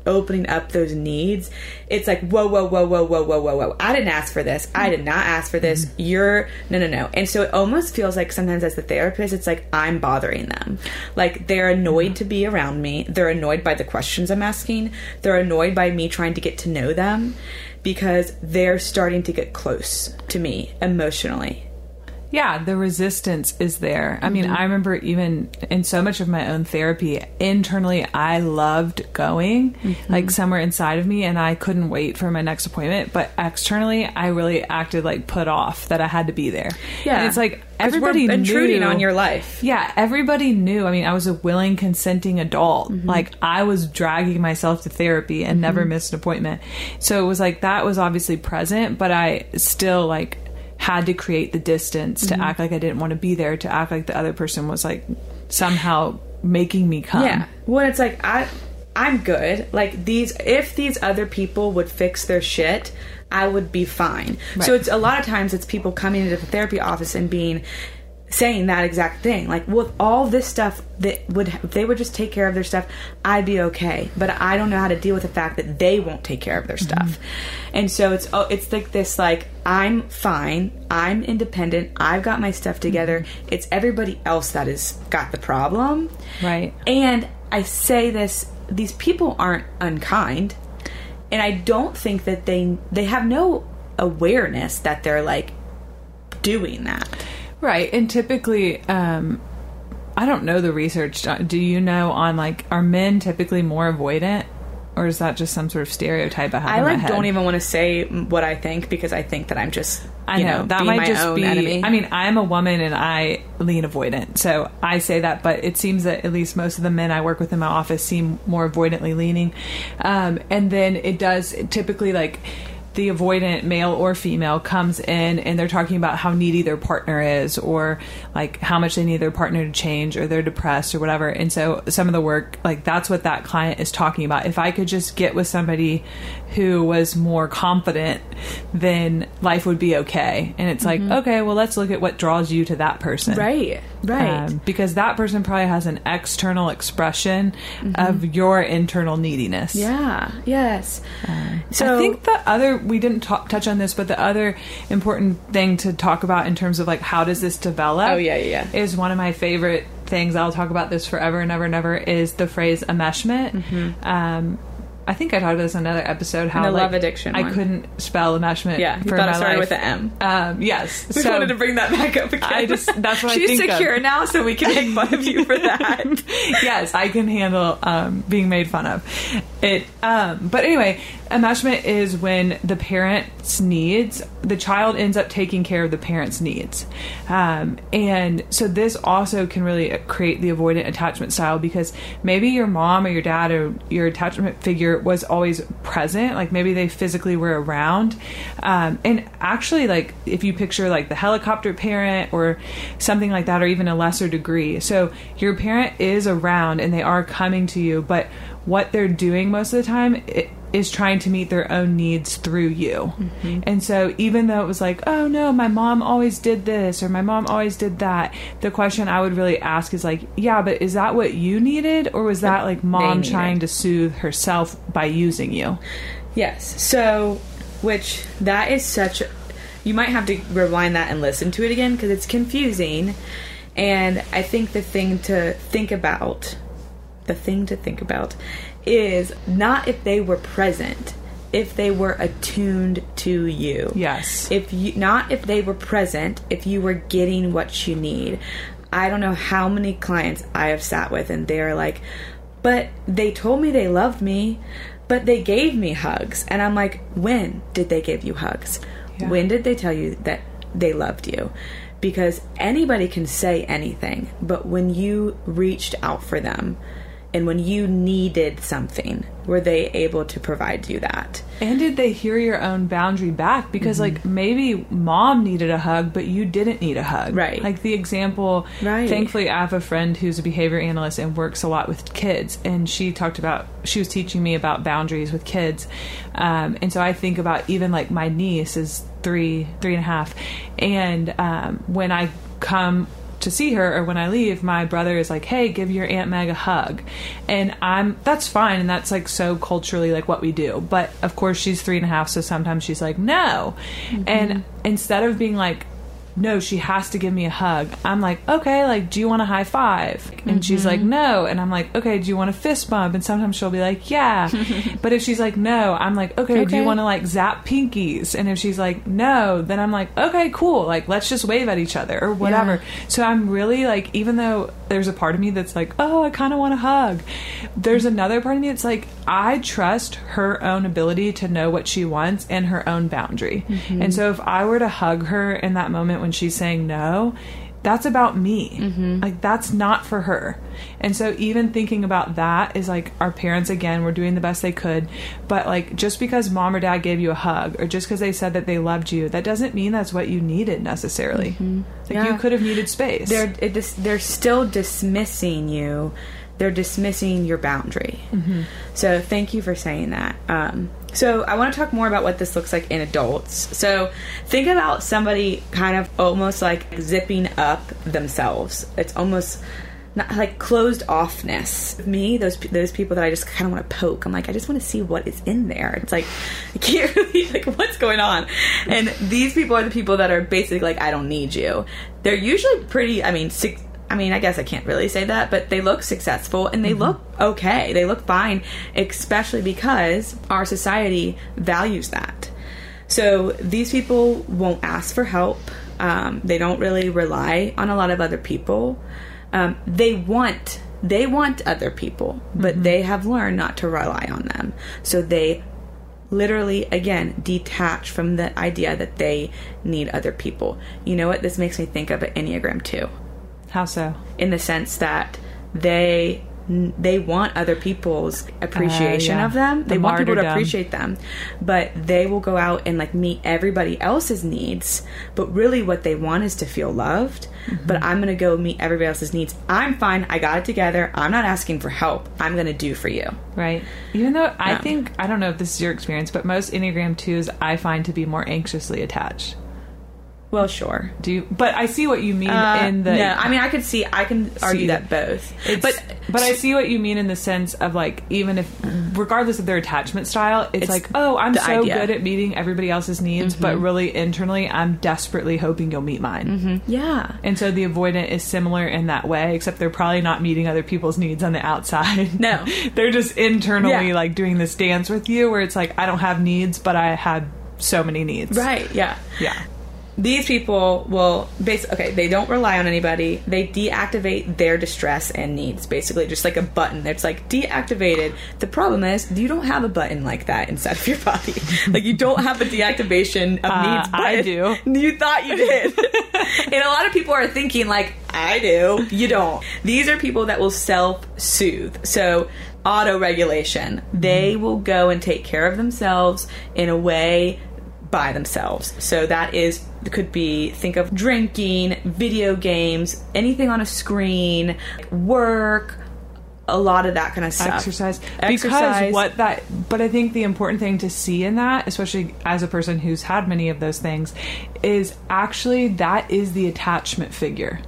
opening up those needs, it's like, whoa, whoa, whoa, whoa, whoa, whoa, whoa, whoa. I didn't ask for this. I did not ask for this. You're no. And so it almost feels like sometimes as the therapist, it's like I'm bothering them. Like, they're annoyed to be around me. They're annoyed by the questions I'm asking. They're annoyed by me trying to get to know them, because they're starting to get close to me emotionally. Yeah, the resistance is there. I mean, mm-hmm. I remember even in so much of my own therapy, internally, I loved going, mm-hmm. like, somewhere inside of me, and I couldn't wait for my next appointment. But externally, I really acted like put off that I had to be there. Yeah. And it's like, everybody knew. Intruding on your life. Yeah, everybody knew. I mean, I was a willing, consenting adult. Mm-hmm. Like, I was dragging myself to therapy and mm-hmm. never missed an appointment. So it was like, that was obviously present, but I still, like, had to create the distance to mm-hmm. act like I didn't want to be there, to act like the other person was, like, somehow making me come. Yeah. When it's like, I'm good. Like, if these other people would fix their shit, I would be fine. Right. So it's a lot of times it's people coming into the therapy office and saying that exact thing. Like, well, all this stuff if they would just take care of their stuff, I'd be okay. But I don't know how to deal with the fact that they won't take care of their stuff. Mm-hmm. And so it's like this, like, I'm fine. I'm independent. I've got my stuff together. It's everybody else that has got the problem. Right. And I say this, these people aren't unkind. And I don't think that they have no awareness that they're, like, doing that. Right. And typically, I don't know the research. Do you know on, like, are men typically more avoidant, or is that just some sort of stereotype I have in my head? I don't even want to say what I think, because I think that I'm just, you know, that might just be, enemy. I mean, I'm a woman and I lean avoidant, so I say that, but it seems that at least most of the men I work with in my office seem more avoidantly leaning. And then it does typically, like, the avoidant, male or female, comes in and they're talking about how needy their partner is, or, like, how much they need their partner to change, or they're depressed or whatever. And so some of the work, like, that's what that client is talking about. If I could just get with somebody who was more confident, then life would be okay. And it's mm-hmm. like, okay, well, let's look at what draws you to that person. Right. Right. Because that person probably has an external expression mm-hmm. of your internal neediness. Yeah. Yes. So I think the other, we didn't touch on this, but the other important thing to talk about in terms of, like, how does this develop? Oh, yeah. Is one of my favorite things. I'll talk about this forever and ever and ever, is the phrase enmeshment. Mm-hmm. I think I talked about this in another episode, how, like, love addiction I couldn't spell enmeshment for my life. Yeah, you thought it started with an M. Yes. We wanted to bring that back up again. That's what I think of. She's secure now, so we can make fun of you for that. Yes, I can handle being made fun of. But anyway, enmeshment is when the parent's needs, the child ends up taking care of the parent's needs. And so this also can really create the avoidant attachment style, because maybe your mom or your dad or your attachment figure was always present. Like, maybe they physically were around. And actually, like, if you picture, like, the helicopter parent or something like that, or even a lesser degree. So your parent is around and they are coming to you, but what they're doing most of the time is trying to meet their own needs through you. Mm-hmm. And so even though it was like, oh no, my mom always did this or my mom always did that, the question I would really ask is like, yeah, but is that what you needed? Or was that like mom trying to soothe herself by using you? Yes. So, which that is such, you might have to rewind that and listen to it again because it's confusing. And I think the thing to think about is not if they were present, if they were attuned to you. Yes. If they were present, if you were getting what you need. I don't know how many clients I have sat with and they're like, but they told me they loved me, but they gave me hugs. And I'm like, when did they give you hugs? Yeah. When did they tell you that they loved you? Because anybody can say anything, but when you reached out for them, and when you needed something, were they able to provide you that? And did they hear your own boundary back? Because, mm-hmm. like, maybe mom needed a hug, but you didn't need a hug. Right. Like, the example, right. Thankfully, I have a friend who's a behavior analyst and works a lot with kids. And she talked about, she was teaching me about boundaries with kids. And so I think about even, like, my niece is 3, 3 and a half. And when I come to see her or when I leave, my brother is like, hey, give your Aunt Meg a hug. And that's fine. And that's like so culturally like what we do. But of course she's 3 and a half. So sometimes she's like, no. Mm-hmm. And instead of being like, no, she has to give me a hug, I'm like, okay, like, do you want a high five? And mm-hmm. she's like, no. And I'm like, okay, do you want a fist bump? And sometimes she'll be like, yeah. But if she's like, no, I'm like, okay, do you want to like zap pinkies? And if she's like, no, then I'm like, okay, cool. Like, let's just wave at each other or whatever. Yeah. So I'm really like, even though there's a part of me that's like, oh, I kind of want a hug, there's another part of me that's like, I trust her own ability to know what she wants and her own boundary. Mm-hmm. And so if I were to hug her in that moment when she's saying no, that's about me. Mm-hmm. Like, that's not for her. And so even thinking about that is like, our parents, again, were doing the best they could, but like, just because mom or dad gave you a hug or just because they said that they loved you, that doesn't mean that's what you needed necessarily. Mm-hmm. Like, yeah. You could have needed space. They're still dismissing you. They're dismissing your boundary. Mm-hmm. So thank you for saying that. So I want to talk more about what this looks like in adults. So think about somebody kind of almost like zipping up themselves. It's almost not like closed offness. Me, those people that I just kind of want to poke. I'm like, I just want to see what is in there. It's like, I can't really, like, what's going on? And these people are the people that are basically like, I don't need you. They're usually pretty, I mean, I guess I can't really say that, but they look successful and they mm-hmm. look okay. They look fine, especially because our society values that. So these people won't ask for help. They don't really rely on a lot of other people. They want other people, but mm-hmm. they have learned not to rely on them. So they literally, again, detach from the idea that they need other people. You know what? This makes me think of an Enneagram 2. How so? In the sense that they want other people's appreciation of them. They want people to appreciate them. But they will go out and like meet everybody else's needs. But really what they want is to feel loved. Mm-hmm. But I'm going to go meet everybody else's needs. I'm fine. I got it together. I'm not asking for help. I'm going to do for you. Right. Even though I think, I don't know if this is your experience, but most Enneagram 2s I find to be more anxiously attached. Well, sure. Do you? But I see what you mean in the... No, I mean, I can argue that both. But I see what you mean in the sense of, like, even if, regardless of their attachment style, it's like, oh, I'm so good at meeting everybody else's needs, mm-hmm. but really internally, I'm desperately hoping you'll meet mine. Mm-hmm. Yeah. And so the avoidant is similar in that way, except they're probably not meeting other people's needs on the outside. No. They're just internally, like, doing this dance with you where it's like, I don't have needs, but I have so many needs. Right, yeah. Yeah. These people will they don't rely on anybody. They deactivate their distress and needs, basically just like a button. It's like deactivated. The problem is you don't have a button like that inside of your body. Like, you don't have a deactivation of needs button. I do. You thought you did. And a lot of people are thinking like, I do. You don't. These are people that will self-soothe. So auto-regulation. They will go and take care of themselves in a way by themselves. So that is, could be, think of drinking, video games, anything on a screen, work, a lot of that kind of stuff. Exercise. But I think the important thing to see in that, especially as a person who's had many of those things, is actually that is the attachment figure.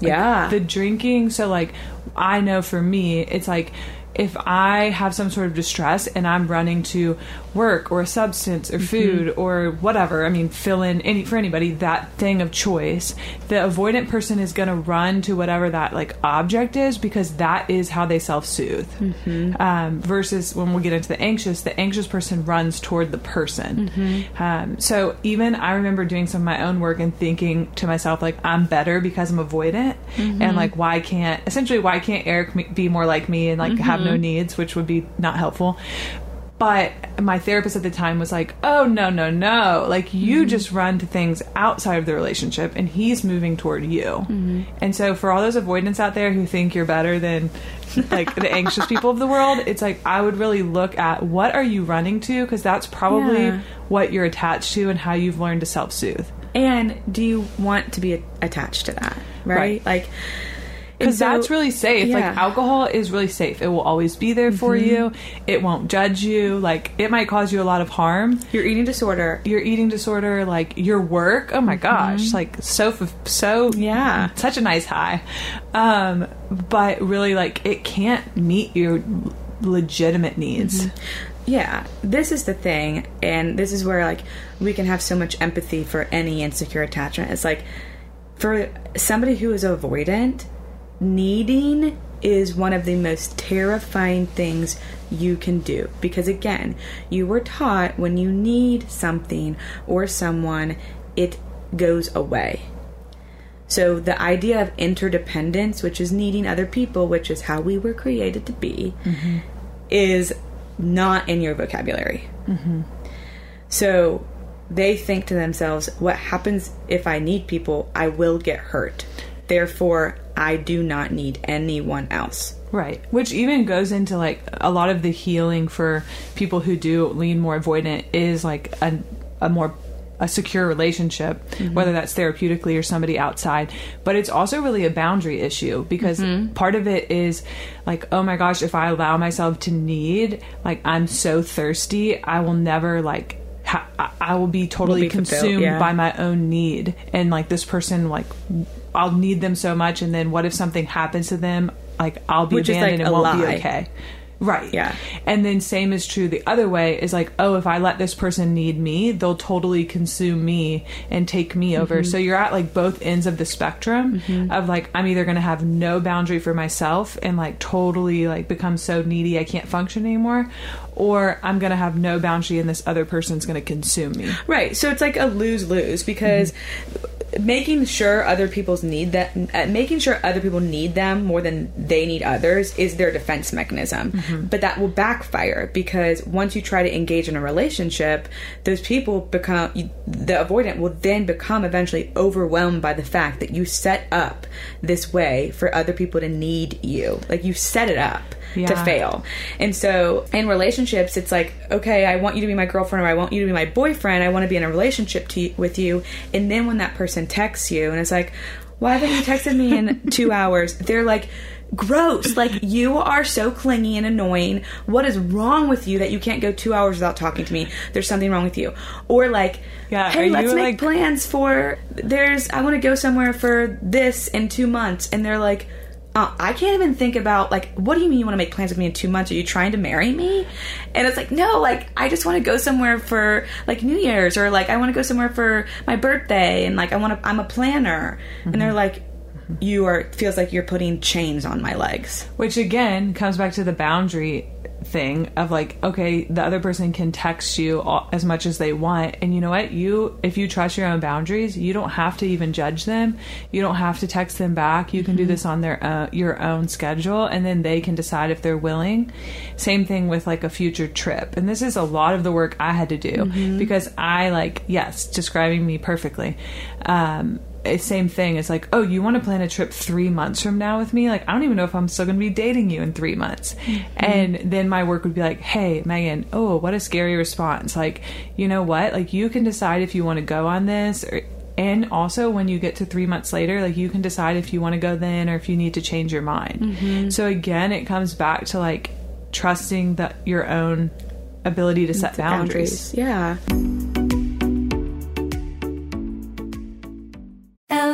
Like, yeah. The drinking. So like, I know for me, it's like, if I have some sort of distress and I'm running to work or a substance or food mm-hmm. or whatever, I mean, fill in for anybody, that thing of choice, the avoidant person is going to run to whatever that like object is, because that is how they self-soothe. Mm-hmm. Versus when we get into the anxious person runs toward the person. Mm-hmm. So even I remember doing some of my own work and thinking to myself, like, I'm better because I'm avoidant. Mm-hmm. And like, why can't Eric be more like me and like mm-hmm. have no needs, which would be not helpful. But my therapist at the time was like, oh, no. Like, you mm-hmm. just run to things outside of the relationship, and he's moving toward you. Mm-hmm. And so for all those avoidants out there who think you're better than, like, the anxious people of the world, it's like, I would really look at what are you running to, because that's probably what you're attached to and how you've learned to self-soothe. And do you want to be attached to that, right? Like... because that's really safe. Yeah. Like, alcohol is really safe. It will always be there for mm-hmm. you. It won't judge you. Like, it might cause you a lot of harm. Your eating disorder. Like, your work. Oh, my mm-hmm. gosh. Like, so yeah. Such a nice high. But really, like, it can't meet your legitimate needs. Mm-hmm. Yeah, this is the thing. And this is where, like, we can have so much empathy for any insecure attachment. It's like, for somebody who is avoidant... needing is one of the most terrifying things you can do, because again, you were taught when you need something or someone, it goes away. So the idea of interdependence, which is needing other people, which is how we were created to be, mm-hmm. is not in your vocabulary. Mm-hmm. So they think to themselves, what happens if I need people? I will get hurt. Therefore, I do not need anyone else. Right. Which even goes into, like, a lot of the healing for people who do lean more avoidant is, like, a more secure relationship, mm-hmm. whether that's therapeutically or somebody outside. But it's also really a boundary issue, because mm-hmm. part of it is, like, oh, my gosh, if I allow myself to need, like, I'm so thirsty, I will never, like... I will be totally consumed by my own need. And, like, this person, like... I'll need them so much, and then what if something happens to them? Like, I'll be abandoned and won't be okay. Right. Yeah. And then same is true the other way, is like, oh, if I let this person need me, they'll totally consume me and take me over. Mm-hmm. So you're at, like, both ends of the spectrum mm-hmm. of, like, I'm either going to have no boundary for myself and, like, totally, like, become so needy I can't function anymore, or I'm going to have no boundary and this other person's going to consume me. Right. So it's like a lose-lose, because... Mm-hmm. Making sure other people need them more than they need others is their defense mechanism. Mm-hmm. But that will backfire, because once you try to engage in a relationship, those people the avoidant will then become eventually overwhelmed by the fact that you set up this way for other people to need you. Like, you set it up to fail. And so in relationships, it's like, okay, I want you to be my girlfriend, or I want you to be my boyfriend. I want to be in a relationship with you. And then when that person texts you and it's like, why haven't you texted me in 2 hours? They're like, gross. Like, you are so clingy and annoying. What is wrong with you that you can't go 2 hours without talking to me? There's something wrong with you. Or like, hey, let's make plans for I want to go somewhere for this in 2 months. And they're like, I can't even think about, like, what do you mean you want to make plans with me in 2 months? Are you trying to marry me? And it's like, no, like, I just want to go somewhere for, like, New Year's, or, like, I want to go somewhere for my birthday, and, like, I'm a planner. Mm-hmm. And they're like, feels like you're putting chains on my legs. Which, again, comes back to the boundary thing of, like, okay, the other person can text you as much as they want, and you know what, if you trust your own boundaries, you don't have to even judge them, you don't have to text them back, you can mm-hmm. do this on your own schedule, and then they can decide if they're willing. Same thing with, like, a future trip. And this is a lot of the work I had to do mm-hmm. because I, like, yes, describing me perfectly, same thing. It's like, oh, you want to plan a trip 3 months from now with me? Like, I don't even know if I'm still going to be dating you in 3 months. Mm-hmm. And then my work would be like, hey, Megan, oh, what a scary response. Like, you know what? Like, you can decide if you want to go on this, or And also when you get to 3 months later, like you can decide if you want to go then or if you need to change your mind. Mm-hmm. So again, it comes back to like trusting that your own ability to set boundaries. Yeah.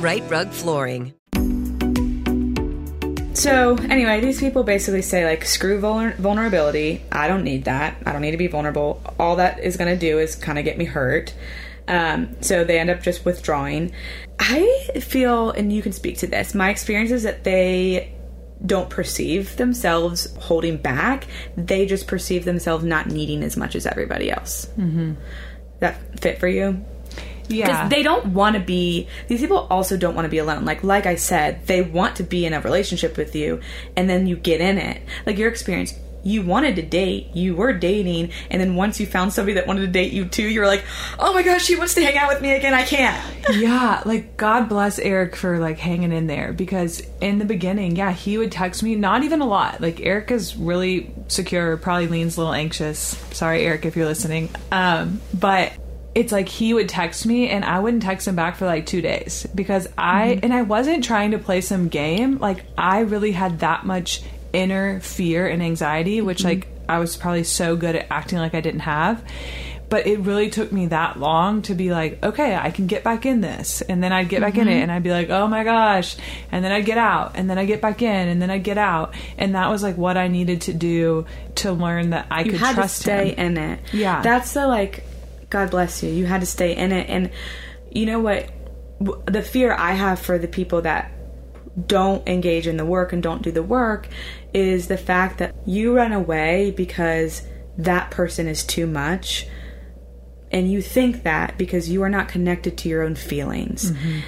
Right Rug Flooring. So anyway, these people basically say like, screw vulnerability. I don't need that. I don't need to be vulnerable. All that is going to do is kind of get me hurt. So they end up just withdrawing. I feel, and you can speak to this, my experience is that they don't perceive themselves holding back. They just perceive themselves not needing as much as everybody else. Mm-hmm. That fit for you? Yeah. They don't want to be... These people also don't want to be alone. Like I said, they want to be in a relationship with you, and then you get in it. Like your experience, you wanted to date, you were dating, and then once you found somebody that wanted to date you too, you were like, oh my gosh, she wants to hang out with me again, I can't. Yeah, like God bless Eric for like hanging in there, because in the beginning, yeah, he would text me, not even a lot. Like Eric is really secure, probably leans a little anxious. Sorry, Eric, if you're listening. But... it's like he would text me and I wouldn't text him back for like 2 days because I wasn't trying to play some game. Like I really had that much inner fear and anxiety, which like I was probably so good at acting like I didn't have, but it really took me that long to be like, okay, I can get back in this. And then I'd get back in it and I'd be like, oh my gosh. And then I'd get out and then I get back in and then I get out. And that was like what I needed to do to learn that I could trust him. You had to stay in it. Yeah. That's the like... God bless you. You had to stay in it. And you know what? The fear I have for the people that don't engage in the work and don't do the work is the fact that you run away because that person is too much. And you think that because you are not connected to your own feelings. Mm-hmm.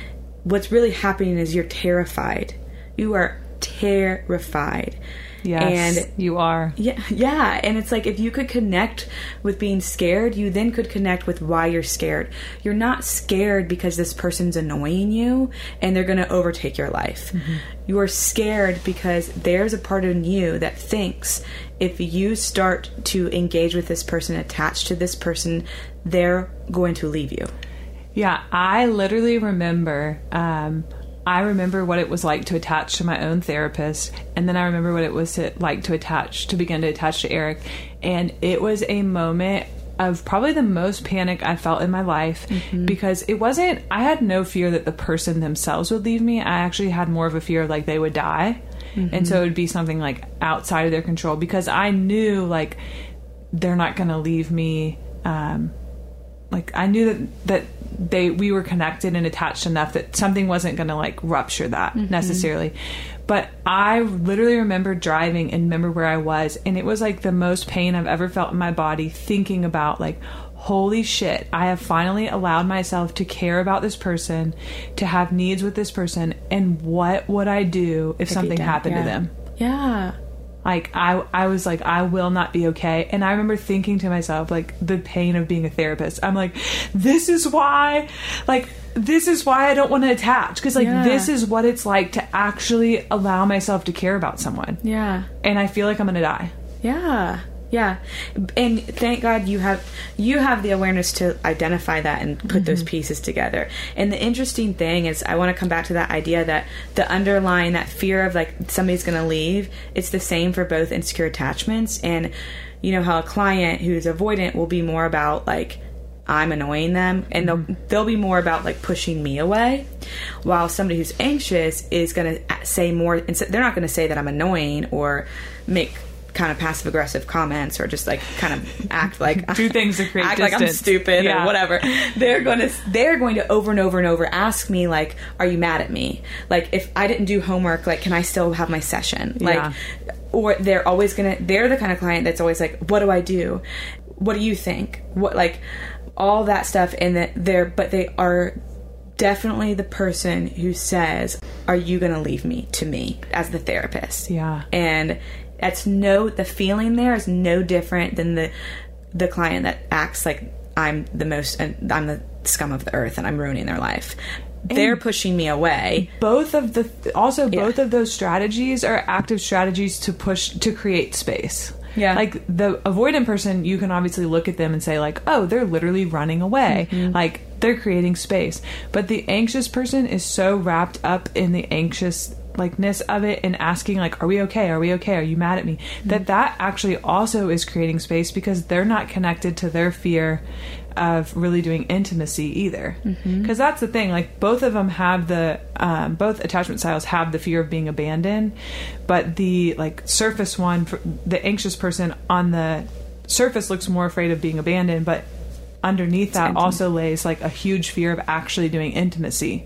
What's really happening is you're terrified. You are terrified. Yes, and you are. Yeah, and it's like if you could connect with being scared, you then could connect with why you're scared. You're not scared because this person's annoying you and they're going to overtake your life. Mm-hmm. You are scared because there's a part of you that thinks if you start to engage with this person, attached to this person, they're going to leave you. Yeah, I literally remember... I remember what it was like to attach to my own therapist, and then I remember what it was like to begin to attach to Eric, and it was a moment of probably the most panic I felt in my life because I had no fear that the person themselves would leave me. I actually had more of a fear of like they would die, and so it would be something like outside of their control because I knew like they're not going to leave me. Like I knew that we were connected and attached enough that something wasn't going to like rupture that necessarily. But I literally remember driving and remember where I was, and it was like the most pain I've ever felt in my body thinking about like, holy shit, I have finally allowed myself to care about this person, to have needs with this person, and what would I do if something happened to them? Yeah. Like, I was like, I will not be okay. And I remember thinking to myself, like, the pain of being a therapist. I'm like, this is why, like, this is why I don't want to attach. Because, like, this is what it's like to actually allow myself to care about someone. Yeah. And I feel like I'm going to die. Yeah. Yeah. And thank God you have the awareness to identify that and put those pieces together. And the interesting thing is, I want to come back to that idea that the underlying, that fear of like somebody's going to leave, it's the same for both insecure attachments. And you know how a client who's avoidant will be more about like, I'm annoying them, and they'll be more about like pushing me away, while somebody who's anxious is going to say more, and so they're not going to say that I'm annoying or make kind of passive aggressive comments or just like kind of act like do things to create act distance. Like I'm stupid or whatever. They're going to over and over and over ask me like, are you mad at me? Like, if I didn't do homework, like, can I still have my session? Like, or they're always gonna, they're the kind of client that's always like, what do I do? What do you think? What, like, all that stuff. And that they are definitely the person who says, are you gonna leave me to me as the therapist? Yeah. And the feeling there is no different than the client that acts like I'm the scum of the earth and I'm ruining their life. They're pushing me away. Both of those strategies are active strategies to push, to create space. Yeah. Like, the avoidant person, you can obviously look at them and say like, oh, they're literally running away. Mm-hmm. Like, they're creating space. But the anxious person is so wrapped up in the anxious likeness of it and asking like, are we okay? Are we okay? Are you mad at me? That actually also is creating space, because they're not connected to their fear of really doing intimacy either. Because that's the thing, like, both of them have the both attachment styles have the fear of being abandoned, but the like surface one, the anxious person on the surface looks more afraid of being abandoned, but underneath that also lays like a huge fear of actually doing intimacy.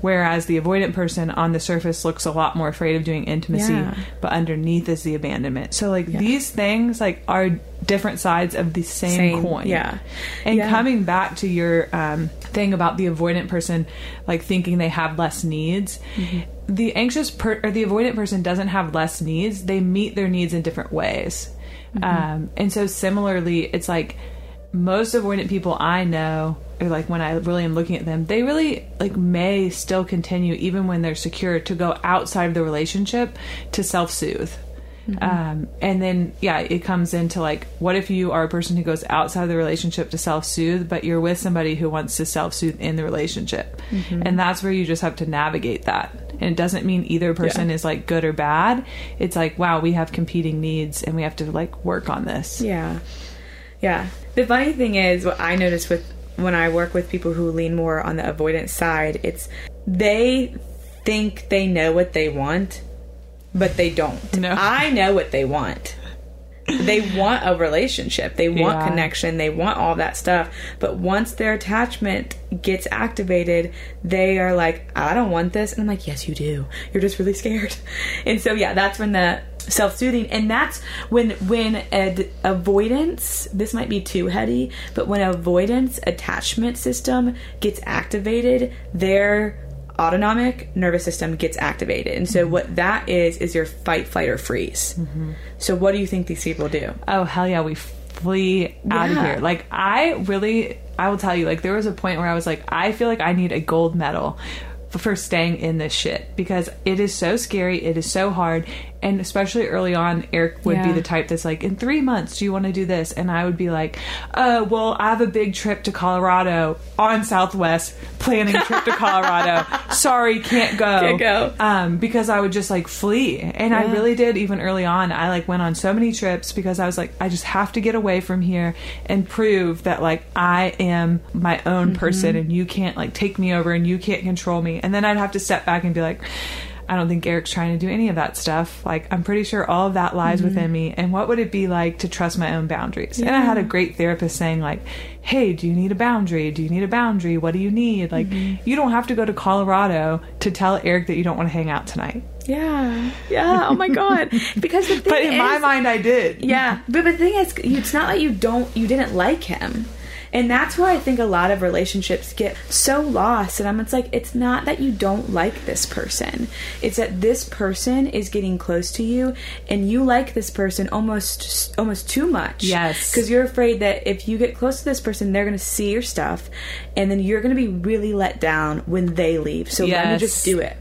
Whereas the avoidant person on the surface looks a lot more afraid of doing intimacy, but underneath is the abandonment. So like these things like are different sides of the same coin. Coming back to your thing about the avoidant person like thinking they have less needs, the anxious or the avoidant person doesn't have less needs. They meet their needs in different ways. And so similarly, it's like most avoidant people I know, or like when I really am looking at them, they really like may still continue, even when they're secure, to go outside of the relationship to self-soothe. And then, it comes into like, what if you are a person who goes outside of the relationship to self-soothe, but you're with somebody who wants to self-soothe in the relationship? And that's where you just have to navigate that. And it doesn't mean either person is like good or bad. It's like, wow, we have competing needs and we have to like work on this. Yeah. The funny thing is, what I notice with when I work with people who lean more on the avoidance side, it's they think they know what they want, but they don't. No. I know what they want. They want a relationship. They want connection. They want all that stuff. But once their attachment gets activated, they are like, I don't want this. And I'm like, yes, you do. You're just really scared. And so, that's when the self-soothing, and that's when avoidance, this might be too heady, but when avoidance attachment system gets activated, their autonomic nervous system gets activated. And so what that is your fight, flight, or freeze. So what do you think these people do? Oh, hell yeah, we flee out of here. Like, I will tell you, like, there was a point where I was like, I feel like I need a gold medal for staying in this shit, because it is so scary, it is so hard. And especially early on, Eric would be the type that's like, in 3 months, do you want to do this? And I would be like, well, I have a big trip to Colorado on Southwest, planning trip to Colorado. Sorry, can't go. Because I would just like flee. And I really did, even early on. I like went on so many trips because I was like, I just have to get away from here and prove that like I am my own person and you can't like take me over and you can't control me. And then I'd have to step back and be like, I don't think Eric's trying to do any of that stuff. Like, I'm pretty sure all of that lies within me. And what would it be like to trust my own boundaries? Yeah. And I had a great therapist saying like, hey, do you need a boundary? Do you need a boundary? What do you need? Like, you don't have to go to Colorado to tell Eric that you don't want to hang out tonight. Yeah. Oh my God. Because the thing but in my mind, I did. Yeah. But the thing is, it's not like you didn't like him. And that's where I think a lot of relationships get so lost. And it's like, it's not that you don't like this person. It's that this person is getting close to you and you like this person almost too much. Yes. Because you're afraid that if you get close to this person, they're going to see your stuff and then you're going to be really let down when they leave. So yes. Let me just do it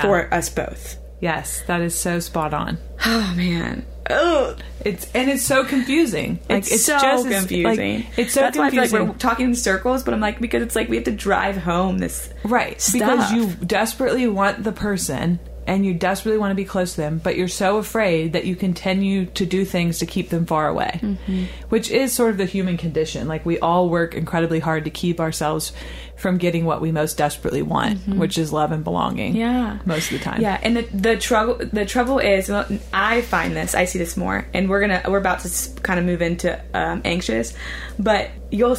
for us both. Yes, that is so spot on. Oh, man. Oh, it's so confusing. Like, it's so just confusing. Like, it's so that's confusing. Why I feel like we're talking in circles, but I'm like, because it's like we have to drive home this stuff. Because you desperately want the person and you desperately want to be close to them, but you're so afraid that you continue to do things to keep them far away, mm-hmm. which is sort of the human condition. Like, we all work incredibly hard to keep ourselves from getting what we most desperately want, mm-hmm. which is love and belonging. Yeah, most of the time. Yeah, and the trouble is, I find this, I see this more, and we're about to kind of move into anxious, but I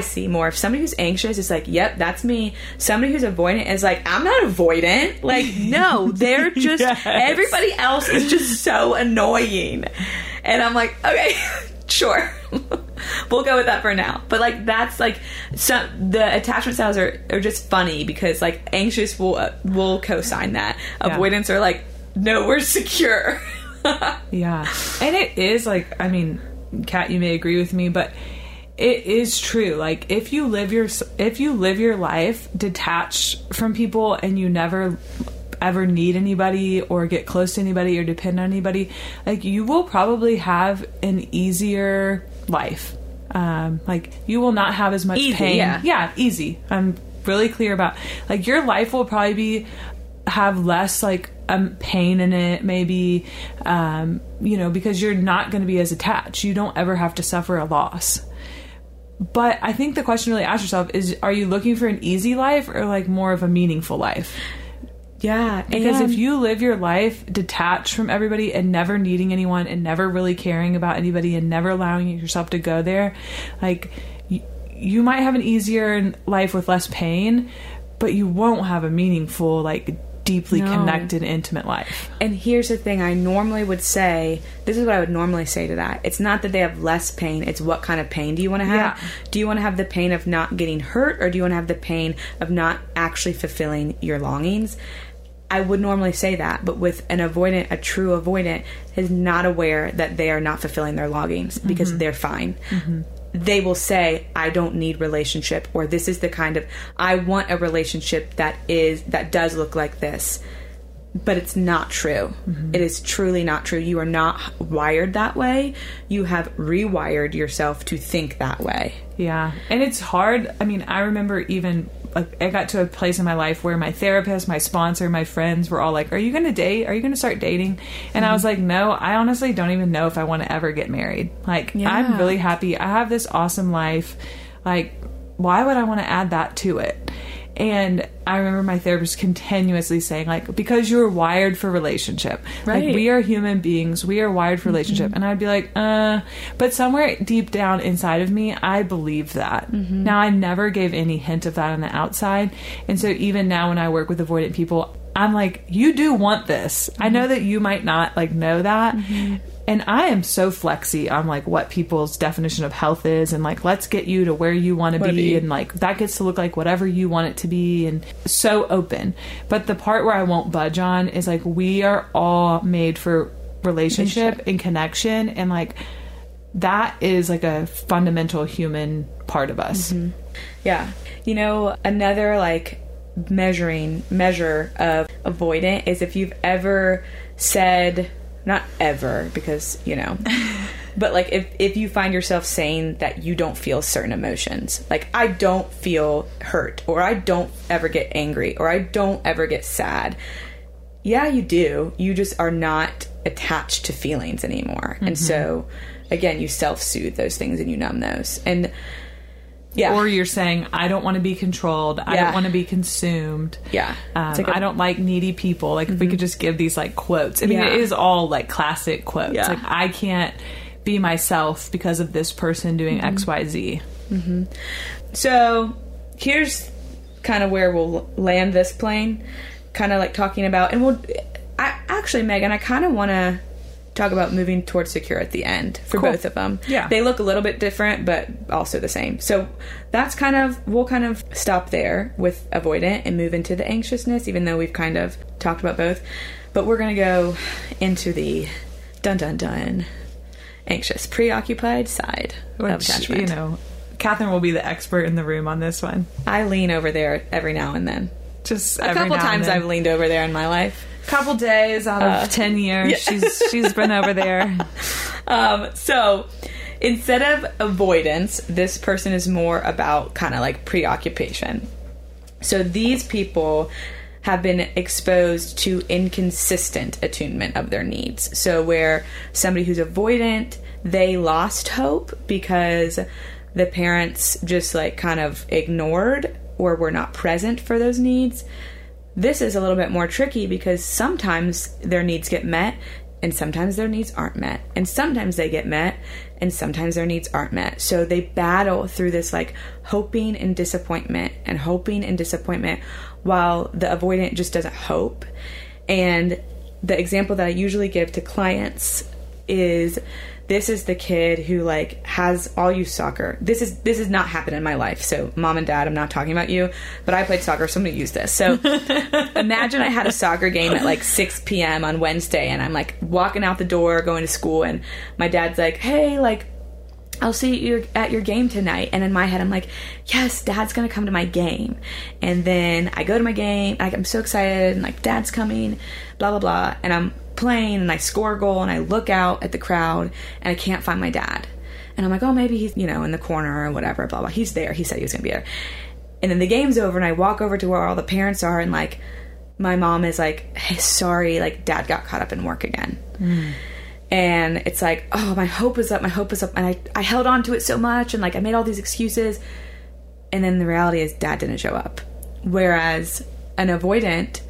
see more of somebody who's anxious is like, yep, that's me. Somebody who's avoidant is like, I'm not avoidant. Like, no, they're just everybody else is just so annoying, and I'm like, okay, sure. We'll go with that for now. But like, that's like the attachment styles are just funny because like anxious will co-sign that. Avoidance are like, no, we're secure. Yeah. And it is like, I mean, Kat, you may agree with me, but it is true. Like, if you live your life detached from people and you never ever need anybody or get close to anybody or depend on anybody, like, you will probably have an easier life. Like, you will not have as much pain. Yeah, easy. I'm really clear about, like, your life will probably have less like pain in it, maybe, because you're not going to be as attached. You don't ever have to suffer a loss. But I think the question really ask yourself is, are you looking for an easy life or like more of a meaningful life? Yeah. Because if you live your life detached from everybody and never needing anyone and never really caring about anybody and never allowing yourself to go there, like, you might have an easier life with less pain, but you won't have a meaningful, like, deeply connected, intimate life. And here's the thing I normally would say, this is what I would normally say to that. It's not that they have less pain. It's what kind of pain do you want to have? Yeah. Do you want to have the pain of not getting hurt, or do you want to have the pain of not actually fulfilling your longings? I would normally say that, but with an avoidant, a true avoidant is not aware that they are not fulfilling their longings because mm-hmm. they're fine. Mm-hmm. They will say, I don't need relationship, or this is the kind of, I want a relationship that does look like this. But it's not true. Mm-hmm. It is truly not true. You are not wired that way. You have rewired yourself to think that way. Yeah. And it's hard. I mean, I remember even, like, I got to a place in my life where my therapist, my sponsor, my friends were all like, are you going to date? Are you going to start dating? And mm-hmm. I was like, no, I honestly don't even know if I want to ever get married. Like, I'm really happy. I have this awesome life. Like, why would I want to add that to it? And I remember my therapist continuously saying, like, because you're wired for relationship. Right. Like, we are human beings. We are wired for relationship. Mm-hmm. And I'd be like, but somewhere deep down inside of me, I believe that. Mm-hmm. Now, I never gave any hint of that on the outside. And so even now when I work with avoidant people, I'm like, you do want this. Mm-hmm. I know that you might not, like, know that. Mm-hmm. And I am so flexy on, like, what people's definition of health is, and, like, let's get you to where you want to be, and, like, that gets to look like whatever you want it to be, and so open. But the part where I won't budge on is, like, we are all made for relationship and connection, and, like, that is, like, a fundamental human part of us. Mm-hmm. Yeah. You know, another, like, measure of avoidant is if you've ever said... Not ever, because, you know, but like if you find yourself saying that you don't feel certain emotions, like, I don't feel hurt, or I don't ever get angry, or I don't ever get sad. Yeah, you do. You just are not attached to feelings anymore. Mm-hmm. And so, again, you self-soothe those things and you numb those. And yeah. Or you're saying, I don't want to be controlled. I don't want to be consumed. Yeah. I don't like needy people. Like, mm-hmm. if we could just give these, like, quotes. I mean, it is all, like, classic quotes. Yeah. Like, I can't be myself because of this person doing mm-hmm. X, Y, Z. Mm-hmm. So here's kind of where we'll land this plane, kind of like talking about, and we'll, Megan, I kind of want to talk about moving towards secure at the end for both of them. Yeah. They look a little bit different, but also the same. So that's kind of, we'll kind of stop there with avoidant and move into the anxiousness, even though we've kind of talked about both. But we're going to go into the dun-dun-dun anxious, preoccupied side of attachment. You know, Catherine will be the expert in the room on this one. I lean over there every now and then. Just a couple times I've leaned over there in my life. Couple days out of 10 years, yeah. she's been over there. So instead of avoidance, this person is more about kind of like preoccupation. So these people have been exposed to inconsistent attunement of their needs. So where somebody who's avoidant, they lost hope because the parents just like kind of ignored or were not present for those needs. This is a little bit more tricky because sometimes their needs get met and sometimes their needs aren't met. And sometimes they get met and sometimes their needs aren't met. So they battle through this like hoping and disappointment and hoping and disappointment while the avoidant just doesn't hope. And the example that I usually give to clients is this is the kid who like has all youth soccer. This is not happened in my life. So mom and dad, I'm not talking about you, but I played soccer. So I'm going to use this. So imagine I had a soccer game at like 6 PM on Wednesday and I'm like walking out the door, going to school. And my dad's like, hey, like, I'll see you at your game tonight. And in my head, I'm like, yes, dad's going to come to my game. And then I go to my game. Like, I'm so excited. And like, dad's coming, blah, blah, blah. And I'm playing and I score a goal and I look out at the crowd and I can't find my dad. And I'm like, oh, maybe he's, you know, in the corner or whatever, blah, blah. He's there. He said he was going to be there. And then the game's over and I walk over to where all the parents are and like, my mom is like, hey, sorry, like dad got caught up in work again. Mm. And it's like, oh, my hope is up. And I held on to it so much. And like, I made all these excuses. And then the reality is dad didn't show up. Whereas an avoidant,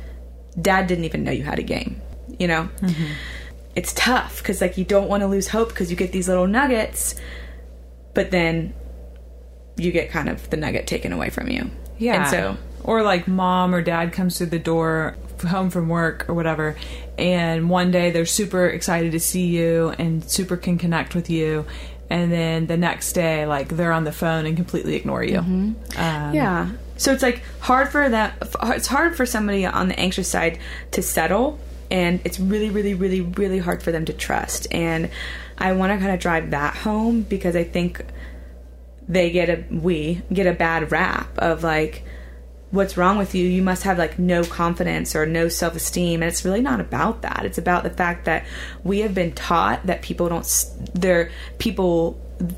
dad didn't even know you had a game, you know? Mm-hmm. It's tough because like, you don't want to lose hope because you get these little nuggets, but then you get kind of the nugget taken away from you. Yeah. And so, or like mom or dad comes through the door home from work or whatever, and one day they're super excited to see you and super can connect with you, and then the next day like they're on the phone and completely ignore you. Mm-hmm. Yeah, so it's like hard for that. It's hard for somebody on the anxious side to settle, and it's really, really, really, really hard for them to trust. And I want to kind of drive that home because I think we get a bad rap of like, what's wrong with you? You must have like no confidence or no self-esteem. And it's really not about that. It's about the fact that we have been taught that people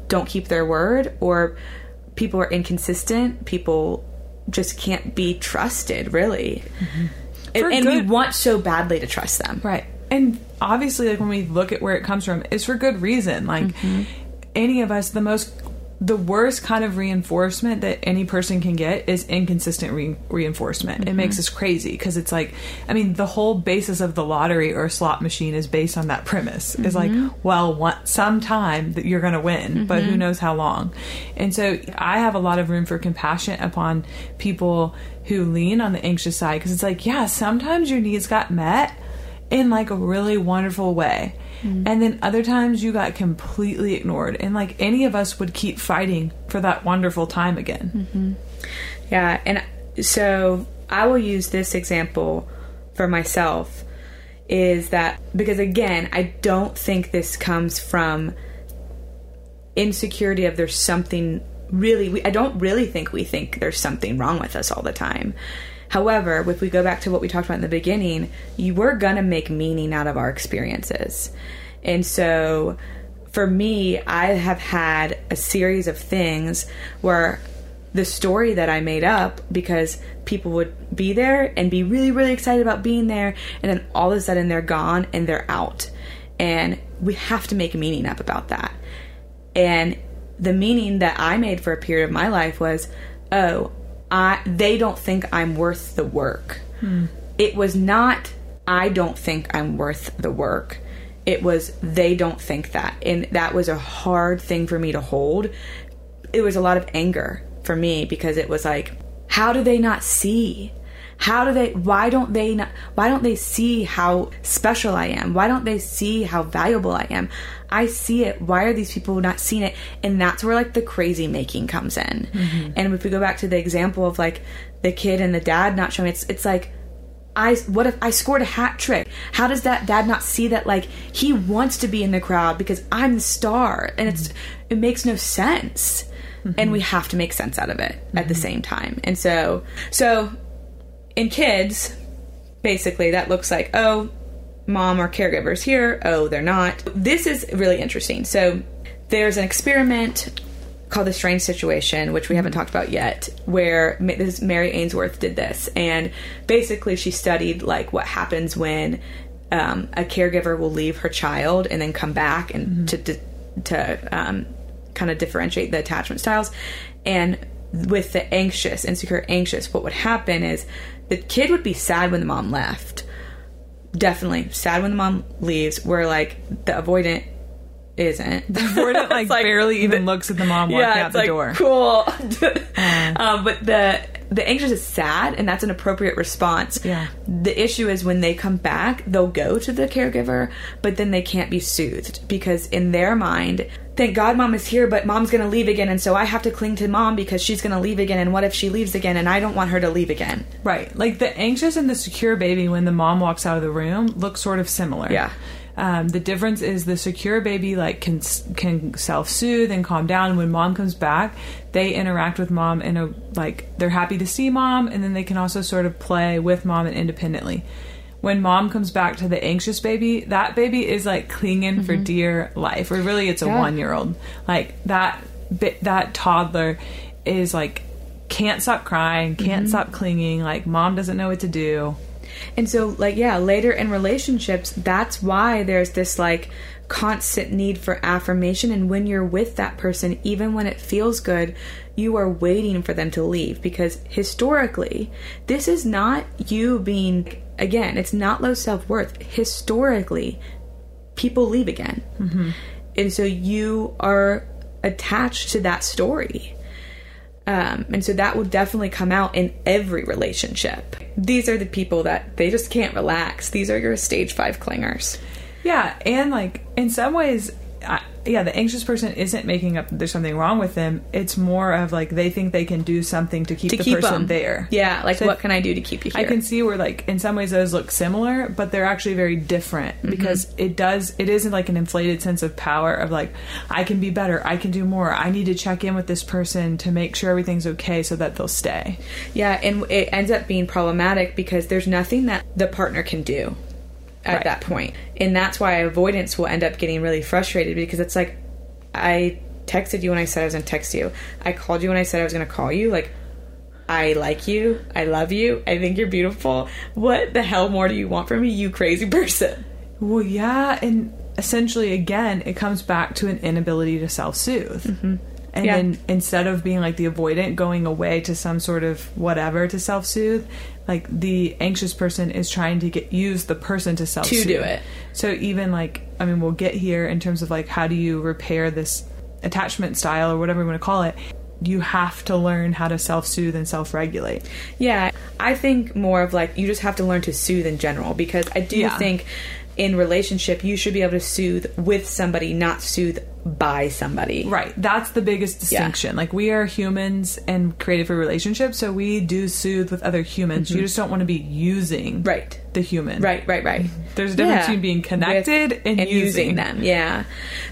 don't keep their word, or people are inconsistent. People just can't be trusted, really. Mm-hmm. And we want so badly to trust them. Right. And obviously, like when we look at where it comes from, it's for good reason. Like any of us, the worst kind of reinforcement that any person can get is inconsistent reinforcement. Mm-hmm. It makes us crazy because it's like, I mean, the whole basis of the lottery or slot machine is based on that premise. Mm-hmm. It's like, well, sometime that you're going to win, but who knows how long. And so I have a lot of room for compassion upon people who lean on the anxious side because it's like, yeah, sometimes your needs got met in like a really wonderful way. And then other times you got completely ignored. And like any of us would keep fighting for that wonderful time again. Mm-hmm. Yeah. And so I will use this example for myself is that because, again, I don't think this comes from insecurity of there's something really, I don't really think we think there's something wrong with us all the time. However, if we go back to what we talked about in the beginning, we're going to make meaning out of our experiences. And so for me, I have had a series of things where the story that I made up because people would be there and be really, really excited about being there. And then all of a sudden they're gone and they're out. And we have to make meaning up about that. And the meaning that I made for a period of my life was, oh, they don't think I'm worth the work. Hmm. It was not, I don't think I'm worth the work. It was, they don't think that. And that was a hard thing for me to hold. It was a lot of anger for me because it was like, how do they not see? How do they, why don't they see how special I am? Why don't they see how valuable I am? I see it. Why are these people not seeing it? And that's where like the crazy making comes in. Mm-hmm. And if we go back to the example of like the kid and the dad not showing, it's like, what if I scored a hat trick? How does that dad not see that like he wants to be in the crowd because I'm the star? And it makes no sense. Mm-hmm. And we have to make sense out of it mm-hmm. at the same time. And so in kids, basically that looks like, oh, mom or caregivers here. Oh, they're not. This is really interesting. So there's an experiment called the strange situation, which we haven't talked about yet, where this Mary Ainsworth did this. And basically she studied like what happens when a caregiver will leave her child and then come back and mm-hmm. to kind of differentiate the attachment styles. And with the insecure anxious, what would happen is the kid would be sad when the mom left. Definitely sad when the mom leaves, where like the avoidant isn't. The avoidant like barely even looks at the mom walking out the door. Cool. But the anxious is sad, and that's an appropriate response. Yeah. The issue is when they come back, they'll go to the caregiver, but then they can't be soothed because in their mind, thank God mom is here, but mom's going to leave again, and so I have to cling to mom because she's going to leave again, and what if she leaves again, and I don't want her to leave again. Right. Like the anxious and the secure baby, when the mom walks out of the room, look sort of similar. Yeah. The difference is the secure baby like can self-soothe and calm down. When mom comes back, they interact with mom in a like they're happy to see mom, and then they can also sort of play with mom and independently. When mom comes back to the anxious baby, that baby is like clinging mm-hmm. for dear life. Or really, it's a 1-year-old. Like that toddler is like can't stop crying, can't mm-hmm. stop clinging. Like mom doesn't know what to do. And so, like, yeah, later in relationships, that's why there's this, like, constant need for affirmation. And when you're with that person, even when it feels good, you are waiting for them to leave. Because historically, this is not you being, again, it's not low self-worth. Historically, people leave again. Mm-hmm. And so you are attached to that story. And so that will definitely come out in every relationship. These are the people that they just can't relax. These are your stage 5 clingers. Yeah. And like in some ways, the anxious person isn't making up that there's something wrong with them. It's more of like they think they can do something to keep the person there. Yeah. Like so what can I do to keep you here? I can see where like in some ways those look similar, but they're actually very different mm-hmm. because it isn't like an inflated sense of power of like, I can be better. I can do more. I need to check in with this person to make sure everything's okay so that they'll stay. Yeah. And it ends up being problematic because there's nothing that the partner can do at that point. And that's why avoidance will end up getting really frustrated because it's like, I texted you when I said I was going to text you. I called you when I said I was going to call you. Like, I like you. I love you. I think you're beautiful. What the hell more do you want from me, you crazy person? Well, yeah. And essentially, again, it comes back to an inability to self-soothe. Mm-hmm. And then instead of being like the avoidant going away to some sort of whatever to self-soothe, like the anxious person is trying to use the person to self-soothe. To do it. So even like, I mean, we'll get here in terms of like, how do you repair this attachment style or whatever you want to call it? You have to learn how to self-soothe and self-regulate. Yeah. I think more of like, you just have to learn to soothe in general, because I do think in relationship, you should be able to soothe with somebody, not soothe by somebody. Right. That's the biggest distinction. Yeah. Like we are humans and created for relationships, so we do soothe with other humans. Mm-hmm. You just don't want to be using the human. Right. There's a difference between being connected and using them. Yeah.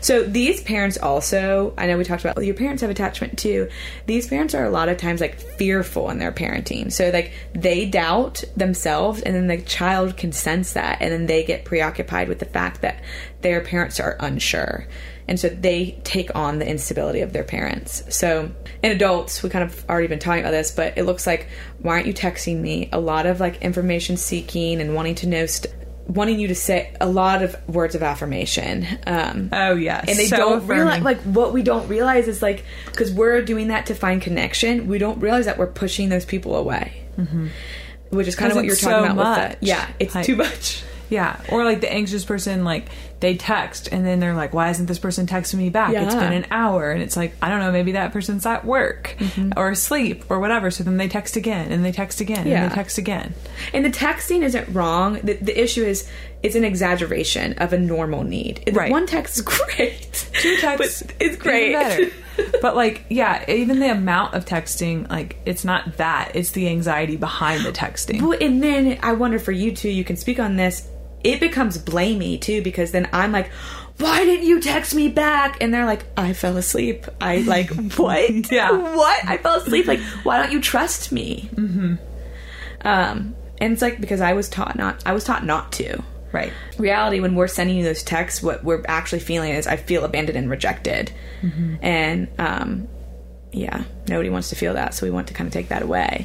So these parents also, I know we talked about your parents have attachment too. These parents are a lot of times like fearful in their parenting. So like they doubt themselves, and then the child can sense that, and then they get preoccupied with the fact that their parents are unsure. And so they take on the instability of their parents. So in adults, we kind of already been talking about this, but it looks like, why aren't you texting me? A lot of like information seeking and wanting to know, wanting you to say a lot of words of affirmation. Oh yes. And they so don't affirming. Realize, like what we don't realize is like, cause we're doing that to find connection. We don't realize that we're pushing those people away, mm-hmm. which is kind of what you're talking about. With that. Yeah. It's too much. Yeah. Or like the anxious person, like they text and then they're like, why isn't this person texting me back? Yeah. It's been an hour. And it's like, I don't know, maybe that person's at work mm-hmm. or asleep or whatever. So then they text again and they text again yeah. and they text again. And the texting isn't wrong. The issue is it's an exaggeration of a normal need. Right. One text is great. Two texts is great. Better. But like, yeah, even the amount of texting, like it's not that. It's the anxiety behind the texting. Well, and then I wonder for you too, you can speak on this. It becomes blamey too, because then I'm like, why didn't you text me back? And they're like, I fell asleep. I like, what? Yeah. What? I fell asleep. Like, why don't you trust me? Mm-hmm. And it's like, because I was taught not to. Right. Reality, when we're sending you those texts, what we're actually feeling is I feel abandoned and rejected. Mm-hmm. And, yeah, nobody wants to feel that. So we want to kind of take that away.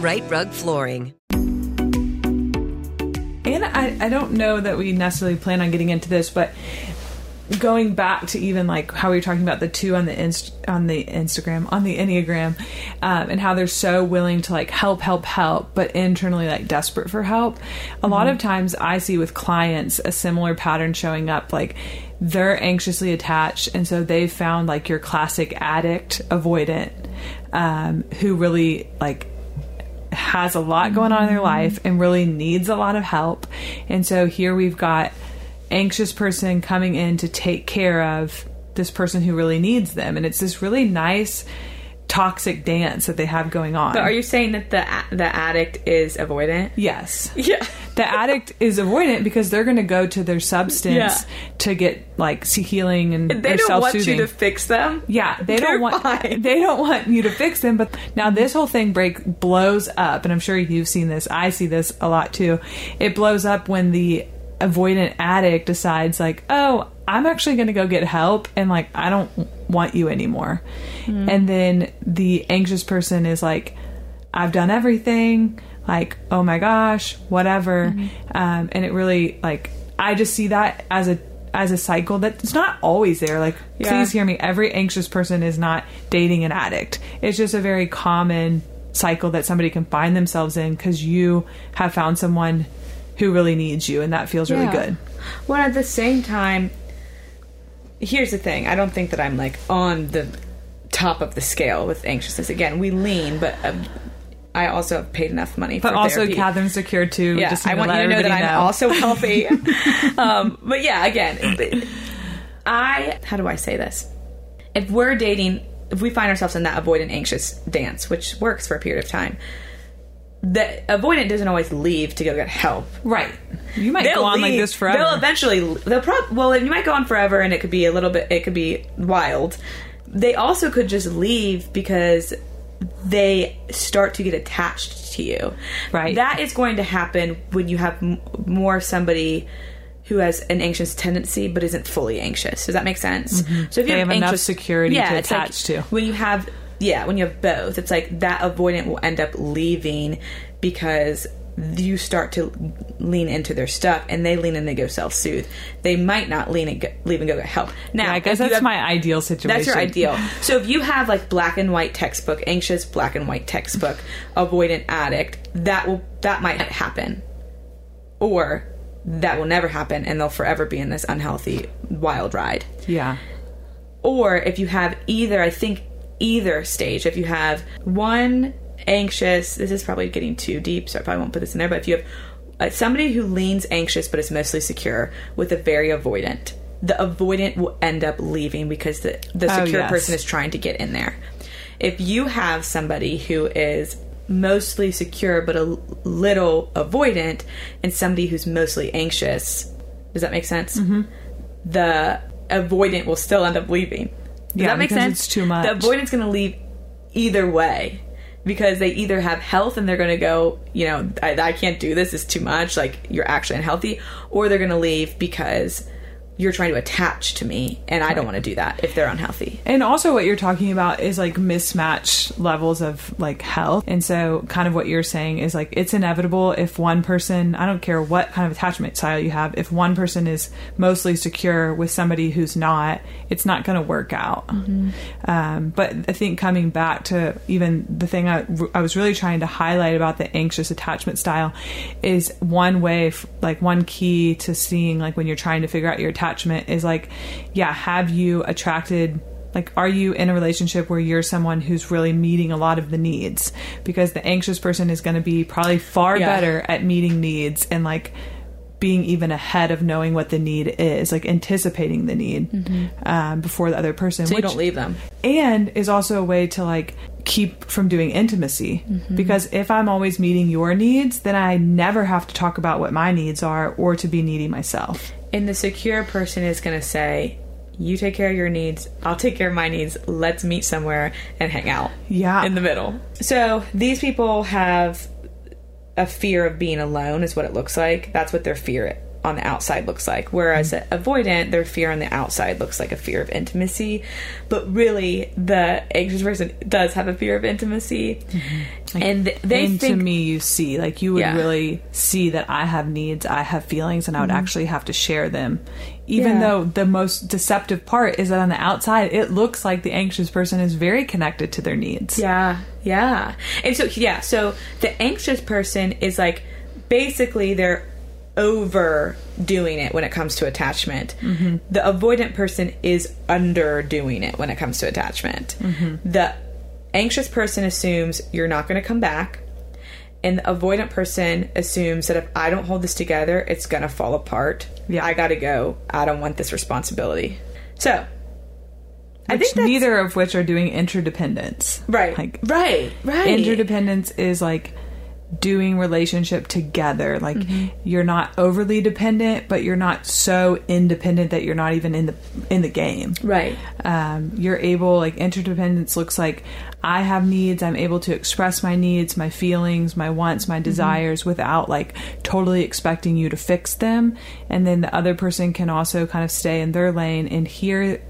Right Rug Flooring. And I don't know that we necessarily plan on getting into this, but going back to even like how we were talking about the two on the Enneagram, and how they're so willing to like help, but internally like desperate for help. A lot of times I see with clients a similar pattern showing up, like they're anxiously attached. And so they found like your classic addict avoidant, who really like has a lot going on in their life and really needs a lot of help. And so here we've got anxious person coming in to take care of this person who really needs them. And it's this really nice toxic dance that they have going on. But are you saying that the addict is avoidant? Yes. Yeah. The addict is avoidant because they're going to go to their substance to get like see healing and they don't want you to fix them. Yeah, they don't want you to fix them. But now this whole thing blows up, and I'm sure you've seen this. I see this a lot too. It blows up when the avoidant addict decides like, oh, I'm actually going to go get help, and like I don't want you anymore. Mm. And then the anxious person is like, I've done everything. Like, oh my gosh, whatever. Mm-hmm. And it really, like, I just see that as a cycle that's not always there. Like, please hear me. Every anxious person is not dating an addict. It's just a very common cycle that somebody can find themselves in because you have found someone who really needs you, and that feels really good. Well, at the same time, here's the thing. I don't think that I'm, like, on the top of the scale with anxiousness. Again, we lean, but... I also have paid enough money for therapy. But also Catherine's secure, too. Yeah, I want you to know that I'm also healthy. But yeah, again, how do I say this? If we're dating, if we find ourselves in that avoidant anxious dance, which works for a period of time, the avoidant doesn't always leave to go get help. Right. You might go on like this forever. You might go on forever, and it could be a little bit, it could be wild. They also could just leave because... they start to get attached to you. Right. That is going to happen when you have more somebody who has an anxious tendency but isn't fully anxious. Does that make sense? Mm-hmm. So if you have anxious, enough security to attach to. When you have both, it's like that avoidant will end up leaving because you start to lean into their stuff, and they lean in, they go self-soothe. They might not leave and go get help. Now, yeah, I guess that's my ideal situation. That's your ideal. So if you have like black and white textbook, anxious black and white textbook, avoidant addict, that might happen, or that will never happen, and they'll forever be in this unhealthy wild ride. Yeah. Or if you have either stage, if you have one anxious, this is probably getting too deep, so I probably won't put this in there, but if you have somebody who leans anxious but is mostly secure with a very avoidant, the avoidant will end up leaving because the secure person is trying to get in there. If you have somebody who is mostly secure but a little avoidant and somebody who's mostly anxious, does that make sense? Mm-hmm. The avoidant will still end up leaving. Does that make sense? It's too much. The avoidant's going to leave either way because they either have health and they're going to go, you know, I can't do this, it's too much, like you're actually unhealthy, or they're going to leave because you're trying to attach to me and I don't want to do that if they're unhealthy. And also what you're talking about is like mismatched levels of like health. And so kind of what you're saying is like, it's inevitable if one person, I don't care what kind of attachment style you have, if one person is mostly secure with somebody who's not, it's not going to work out. Mm-hmm. But I think coming back to even the thing I was really trying to highlight about the anxious attachment style is one way, one key to seeing like when you're trying to figure out your attachment is like, yeah, have you attracted, like, are you in a relationship where you're someone who's really meeting a lot of the needs? Because the anxious person is going to be probably far better at meeting needs and like being even ahead of knowing what the need is, like anticipating the need before the other person. So you don't leave them. And is also a way to like keep from doing intimacy, because if I'm always meeting your needs, then I never have to talk about what my needs are or to be needy myself. And the secure person is going to say, you take care of your needs, I'll take care of my needs, let's meet somewhere and hang out in the middle. So these people have a fear of being alone is what it looks like. That's what their fear on the outside looks like. Whereas avoidant, their fear on the outside looks like a fear of intimacy. But really, the anxious person does have a fear of intimacy. Mm-hmm. Like, and they think... to me, you see. Like, you would really see that I have needs, I have feelings, and I would actually have to share them. Even though the most deceptive part is that on the outside, it looks like the anxious person is very connected to their needs. Yeah. And so, so the anxious person is like, basically, they're overdoing it when it comes to attachment. Mm-hmm. The avoidant person is underdoing it when it comes to attachment. Mm-hmm. The anxious person assumes you're not going to come back. And the avoidant person assumes that if I don't hold this together, it's going to fall apart. Yeah. I got to go. I don't want this responsibility. So, I think neither of which are doing interdependence. Right. Right. Interdependence is like doing relationship together. Like you're not overly dependent, but you're not so independent that you're not even in the game. Right. You're able, like, interdependence looks like I have needs, I'm able to express my needs, my feelings, my wants, my desires without like totally expecting you to fix them. And then the other person can also kind of stay in their lane and hear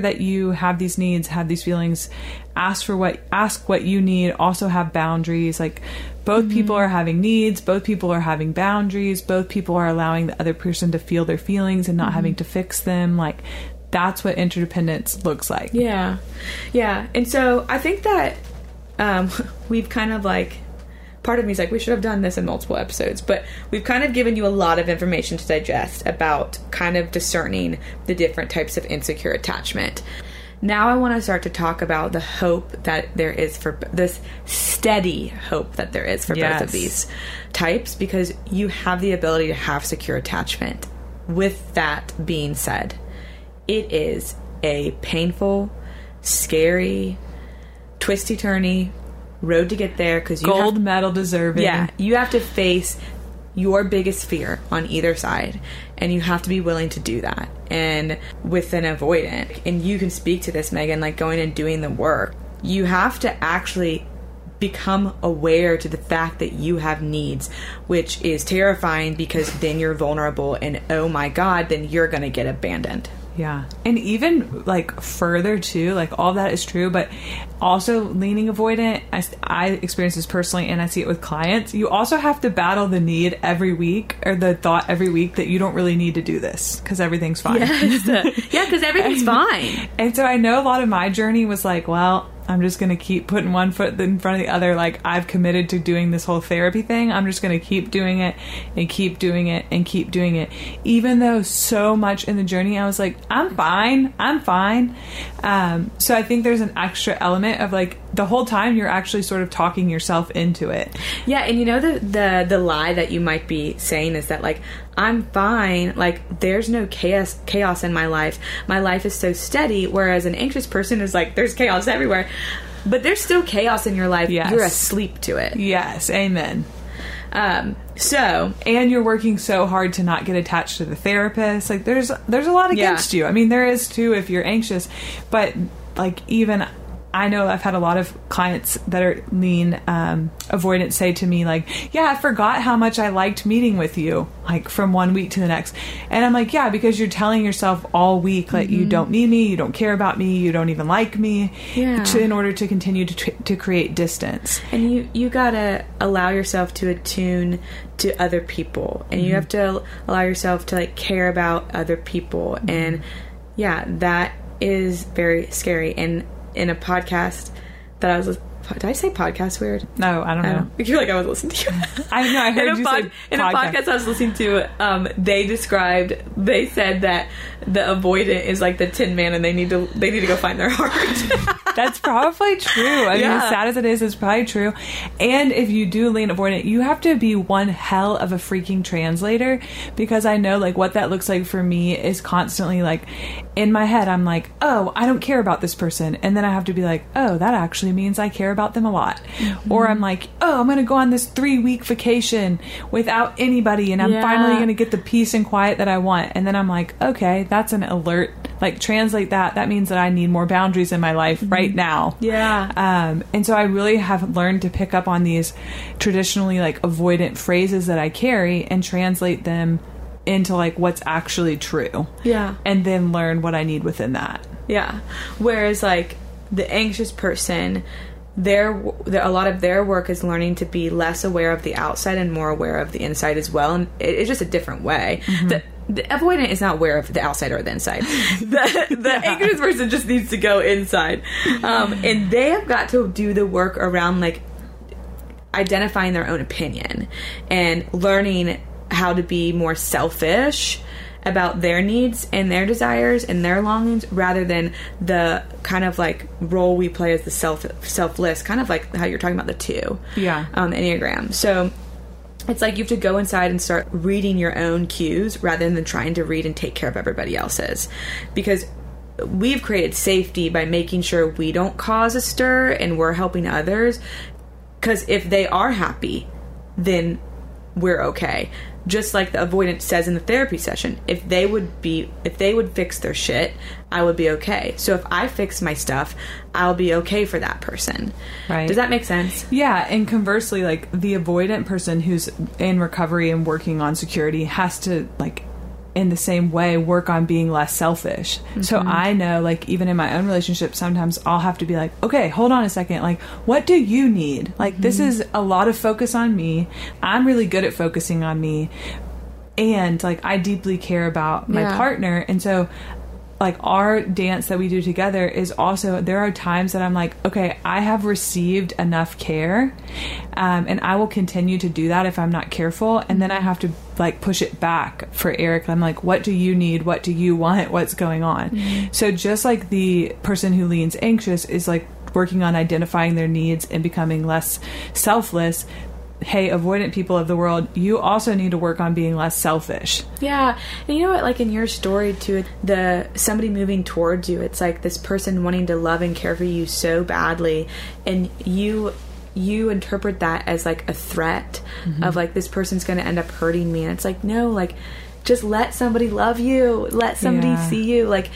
that you have these needs, have these feelings, ask what you need, also have boundaries. Like, both people are having needs, both people are having boundaries, both people are allowing the other person to feel their feelings and not having to fix them. Like, that's what interdependence looks like. Yeah. And so I think that we've kind of like, part of me is like, we should have done this in multiple episodes, but we've kind of given you a lot of information to digest about kind of discerning the different types of insecure attachment. Now I want to start to talk about the hope that there is for this steady hope that there is for both of these types, because you have the ability to have secure attachment. With that being said, it is a painful, scary, twisty-turny road to get there, because you gold medal deserving. Yeah, you have to face your biggest fear on either side, and you have to be willing to do that. And with an avoidant, and you can speak to this, Megan, like going and doing the work, you have to actually become aware to the fact that you have needs, which is terrifying because then you're vulnerable, and oh my God, then you're going to get abandoned. Yeah. And even like further too, like all that is true, but also leaning avoidant, I experience this personally and I see it with clients. You also have to battle the need every week, or the thought every week that you don't really need to do this because everything's fine. Yes. Yeah, because everything's fine. And so I know a lot of my journey was like, well, I'm just going to keep putting one foot in front of the other. Like, I've committed to doing this whole therapy thing. I'm just going to keep doing it and keep doing it and keep doing it. Even though so much in the journey, I was like, I'm fine. So I think there's an extra element of like, the whole time you're actually sort of talking yourself into it. Yeah. And you know, the lie that you might be saying is that like, I'm fine. Like, there's no chaos in my life. My life is so steady. Whereas an anxious person is like, there's chaos everywhere. But there's still chaos in your life. Yes. You're asleep to it. Yes. Amen. And you're working so hard to not get attached to the therapist. Like, there's a lot against you. I mean, there is too if you're anxious. But like, even I know I've had a lot of clients that are lean avoidant say to me like, yeah, I forgot how much I liked meeting with you, like from one week to the next. And I'm like, yeah, because you're telling yourself all week that you don't need me, you don't care about me, you don't even like me, in order to continue to create distance. And you got to allow yourself to attune to other people, and you have to allow yourself to like care about other people. And yeah, that is very scary. And in a podcast that I was listening to. Did I say podcast weird? No, I don't know. I feel like I was listening to you. I know, I heard you say podcast. In a podcast I was listening to, they said that the avoidant is like the Tin Man and they need to go find their heart. That's probably true. I mean, as sad as it is, it's probably true. And if you do lean avoidant, you have to be one hell of a freaking translator, because I know like what that looks like for me is constantly like in my head, I'm like, oh, I don't care about this person. And then I have to be like, oh, that actually means I care about them a lot. Or I'm like, oh, I'm going to go on this 3-week vacation without anybody and I'm finally going to get the peace and quiet that I want. And then I'm like, okay, that's an alert. Like, translate that. That means that I need more boundaries in my life right now. Yeah. And so I really have learned to pick up on these traditionally like avoidant phrases that I carry and translate them into like what's actually true. Yeah. And then learn what I need within that. Yeah. Whereas like the anxious person, a lot of their work is learning to be less aware of the outside and more aware of the inside as well. And it's just a different way. The avoidant is not aware of the outside or the inside. The anxious person just needs to go inside. And they have got to do the work around like identifying their own opinion and learning how to be more selfish about their needs and their desires and their longings, rather than the kind of like role we play as the selfless, kind of like how you're talking about the two, Enneagram. So it's like you have to go inside and start reading your own cues rather than trying to read and take care of everybody else's, because we've created safety by making sure we don't cause a stir and we're helping others. Because if they are happy, then we're okay. Just like the avoidant says in the therapy session, if they would fix their shit, I would be okay. So if I fix my stuff, I'll be okay for that person. Right. Does that make sense? Yeah. And conversely, like the avoidant person who's in recovery and working on security has to like, in the same way, work on being less selfish. So I know like even in my own relationship, sometimes I'll have to be like, okay, hold on a second. Like, what do you need? Like, this is a lot of focus on me. I'm really good at focusing on me. And like, I deeply care about my partner. And so like our dance that we do together is also, there are times that I'm like, okay, I have received enough care. And I will continue to do that if I'm not careful. And then I have to like push it back for Eric. I'm like, what do you need? What do you want? What's going on? So just like the person who leans anxious is like working on identifying their needs and becoming less selfless. Hey, avoidant people of the world, you also need to work on being less selfish. Yeah. And you know what, like in your story too, the somebody moving towards you, it's like this person wanting to love and care for you so badly, and you interpret that as like a threat of like, this person's going to end up hurting me. And it's like, no, like just let somebody love you. Let somebody see you. Like,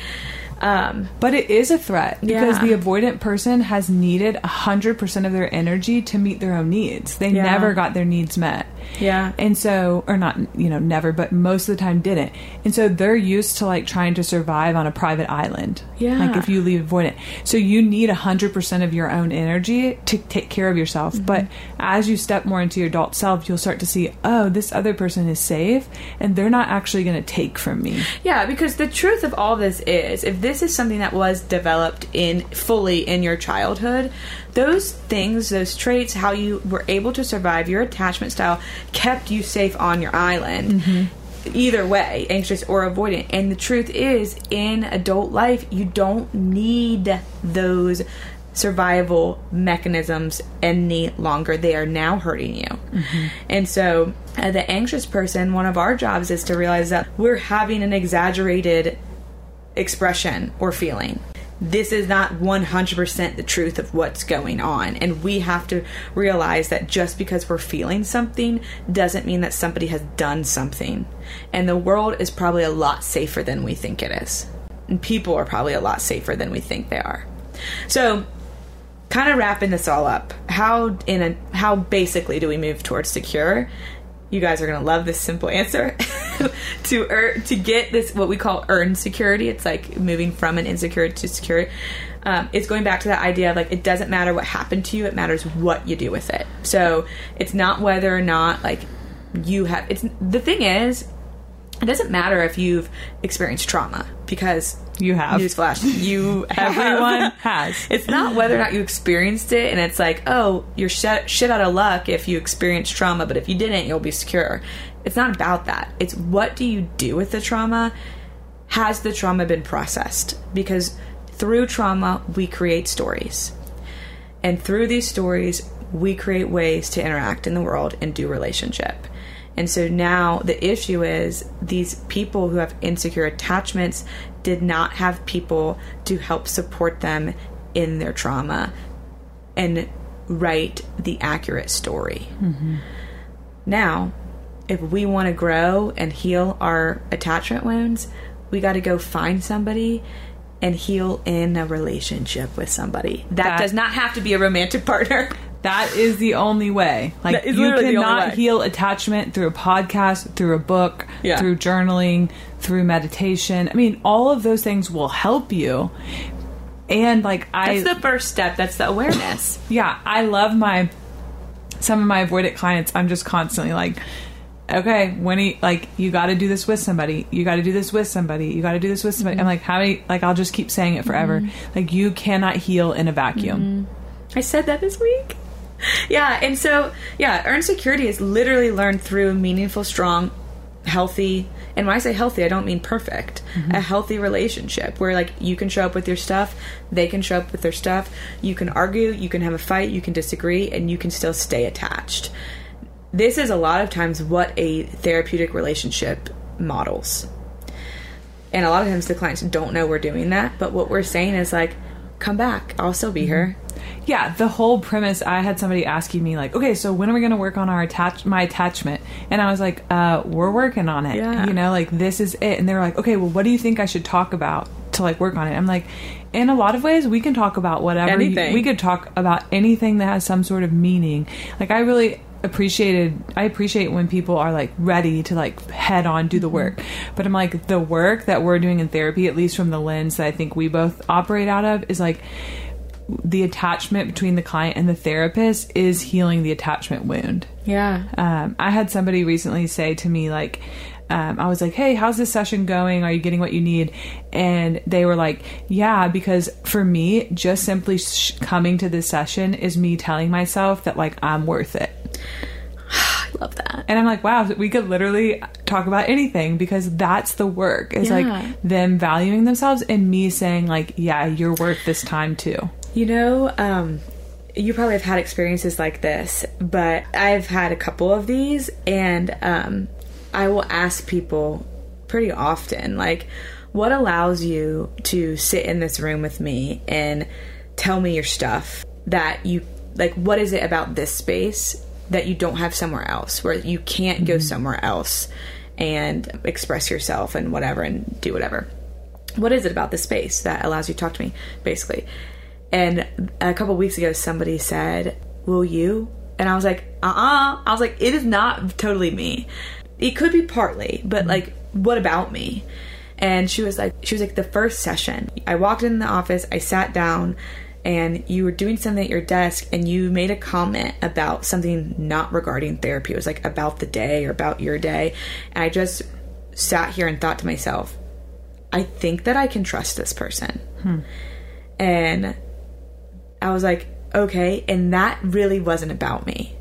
but it is a threat because the avoidant person has needed 100% of their energy to meet their own needs. They never got their needs met. Yeah. And so, or not, you know, never, but most of the time didn't. And so they're used to like trying to survive on a private island. Yeah. Like if you leave, avoid it. So you need 100% of your own energy to take care of yourself. Mm-hmm. But as you step more into your adult self, you'll start to see, oh, this other person is safe and they're not actually going to take from me. Yeah. Because the truth of all this is, if this is something that was developed in fully in your childhood, those things, those traits, how you were able to survive, your attachment style kept you safe on your island. Mm-hmm. Either way, anxious or avoidant. And the truth is, in adult life, you don't need those survival mechanisms any longer. They are now hurting you. Mm-hmm. And so, as an anxious person, one of our jobs is to realize that we're having an exaggerated expression or feeling. This is not 100% the truth of what's going on. And we have to realize that just because we're feeling something doesn't mean that somebody has done something. And the world is probably a lot safer than we think it is. And people are probably a lot safer than we think they are. So kind of wrapping this all up, how basically do we move towards secure? You guys are going to love this simple answer. To get this, what we call earned security, it's like moving from an insecure to secure. It's going back to that idea of like, it doesn't matter what happened to you. It matters what you do with it. So it's not whether or not like you have, it's, the thing is, it doesn't matter if you've experienced trauma, because you have. Newsflash. You have. Everyone has. It's not whether or not you experienced it, and it's like, oh, you're shit out of luck if you experienced trauma, but if you didn't, you'll be secure. It's not about that. It's what do you do with the trauma? Has the trauma been processed? Because through trauma, we create stories. And through these stories, we create ways to interact in the world and do relationship. And so now the issue is these people who have insecure attachments did not have people to help support them in their trauma and write the accurate story. Mm-hmm. Now, if we want to grow and heal our attachment wounds, we got to go find somebody and heal in a relationship with somebody. That does not have to be a romantic partner. That is the only way. Like, you cannot heal attachment through a podcast, through a book, yeah, through journaling, through meditation. I mean, all of those things will help you. And like, that's the first step. That's the awareness. Yeah. I love some of my avoidant clients. I'm just constantly like, okay, you got to do this with somebody. You got to do this with somebody. You got to do this with somebody. Mm-hmm. I'm like, how many, like, I'll just keep saying it forever. Mm-hmm. Like, you cannot heal in a vacuum. Mm-hmm. I said that this week. Yeah, and so, yeah, earned security is literally learned through meaningful, strong, healthy, and when I say healthy, I don't mean perfect, mm-hmm, a healthy relationship where, like, you can show up with your stuff, they can show up with their stuff, you can argue, you can have a fight, you can disagree, and you can still stay attached. This is a lot of times what a therapeutic relationship models. And a lot of times the clients don't know we're doing that, but what we're saying is, like, come back, I'll still be here. Yeah, the whole premise, I had somebody asking me, like, okay, so when are we going to work on our my attachment? And I was like, we're working on it. Yeah. You know, like, this is it. And they were like, okay, well, what do you think I should talk about to, like, work on it? I'm like, in a lot of ways, we can talk about whatever. We could talk about anything that has some sort of meaning. Like, I appreciate when people are, like, ready to, like, head on do the work. But I'm like, the work that we're doing in therapy, at least from the lens that I think we both operate out of, is, like, the attachment between the client and the therapist is healing the attachment wound. Yeah. I had somebody recently say to me, like, I was like, hey, how's this session going? Are you getting what you need? And they were like, yeah, because for me, just simply coming to this session is me telling myself that, like, I'm worth it. I love that. And I'm like, wow, we could literally talk about anything, because that's the work. It's, yeah, like them valuing themselves and me saying, like, yeah, you're worth this time too. You know, you probably have had experiences like this, but I've had a couple of these, and I will ask people pretty often, like, what allows you to sit in this room with me and tell me your stuff that you, like, what is it about this space that you don't have somewhere else, where you can't, mm-hmm, go somewhere else and express yourself and whatever and do whatever? What is it about this space that allows you to talk to me, basically? And a couple of weeks ago, somebody said, will you? And I was like, I was like, it is not totally me. It could be partly, but like, what about me? And she was like, the first session, I walked in the office, I sat down, and you were doing something at your desk, and you made a comment about something not regarding therapy. It was like about the day or about your day. And I just sat here and thought to myself, I think that I can trust this person. And I was like, okay. And that really wasn't about me.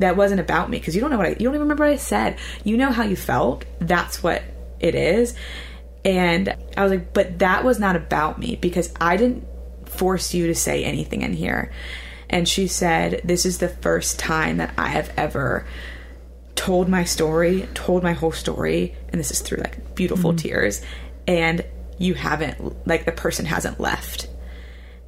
That wasn't about me, because you don't even remember what I said. You know how you felt. That's what it is. And I was like, but that was not about me, because I didn't force you to say anything in here. And she said, this is the first time that I have ever told my story, told my whole story. And this is through like beautiful tears. And you haven't, like, the person hasn't left.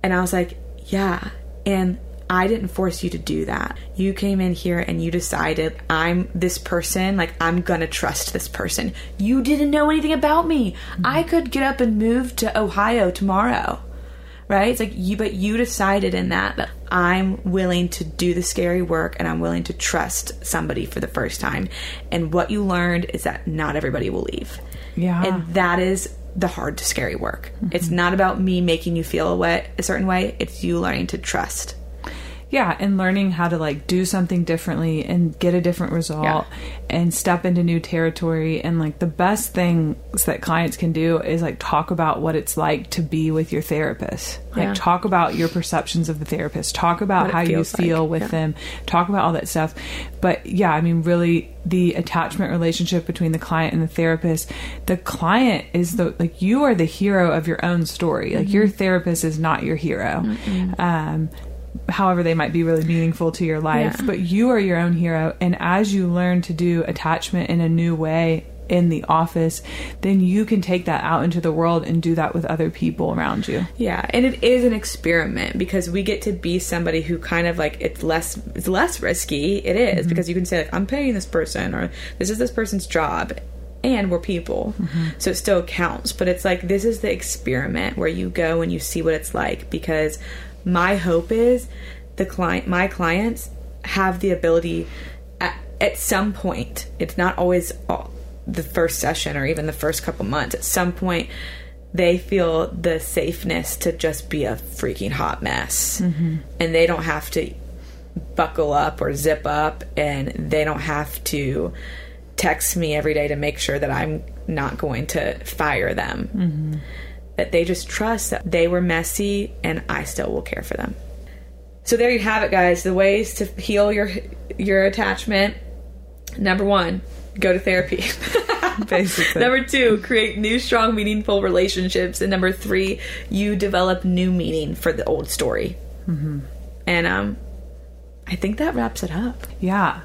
And I was like, yeah. And I didn't force you to do that. You came in here and you decided, I'm this person, like, I'm gonna trust this person. You didn't know anything about me. I could get up and move to Ohio tomorrow, right? It's like, you decided in that I'm willing to do the scary work, and I'm willing to trust somebody for the first time. And what you learned is that not everybody will leave. Yeah. And that is the hard, scary work. It's not about me making you feel a certain way. It's you learning to trust. Yeah, and learning how to, like, do something differently and get a different result and step into new territory. And, like, the best things that clients can do is, like, talk about what it's like to be with your therapist. Like, talk about your perceptions of the therapist. Talk about how you feel with them. Talk about all that stuff. But, yeah, I mean, really, the attachment relationship between the client and the therapist, the client is the, like, you are the hero of your own story. Like, your therapist is not your hero. However they might be really meaningful to your life, but you are your own hero. And as you learn to do attachment in a new way in the office, then you can take that out into the world and do that with other people around you. Yeah. And it is an experiment, because we get to be somebody who kind of, like, it's less risky. It is, because you can say, like, I'm paying this person, or this is this person's job, and we're people. So it still counts, but it's like, this is the experiment where you go and you see what it's like, because my hope is my clients have the ability at some point. It's not always the first session or even the first couple months. At some point, they feel the safeness to just be a freaking hot mess, and they don't have to buckle up or zip up, and they don't have to text me every day to make sure that I'm not going to fire them. That they just trust that they were messy and I still will care for them. So there you have it, guys. The ways to heal your attachment. Number 1, go to therapy. Basically. Number 2, create new, strong, meaningful relationships. And number 3, you develop new meaning for the old story. And I think that wraps it up. Yeah.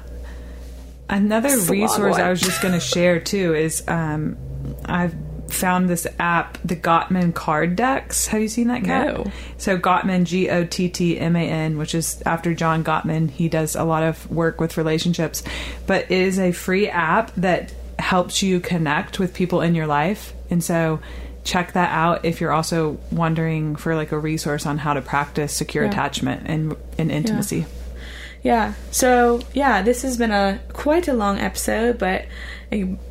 Another resource I was just going to share, too, is I've found this app, the Gottman card decks. Have you seen that, Kat? No. So Gottman, Gottman, which is after John Gottman. He does a lot of work with relationships, but it is a free app that helps you connect with people in your life. And so check that out if you're also wondering for, like, a resource on how to practice secure attachment and intimacy. Yeah. So, yeah, this has been quite a long episode, but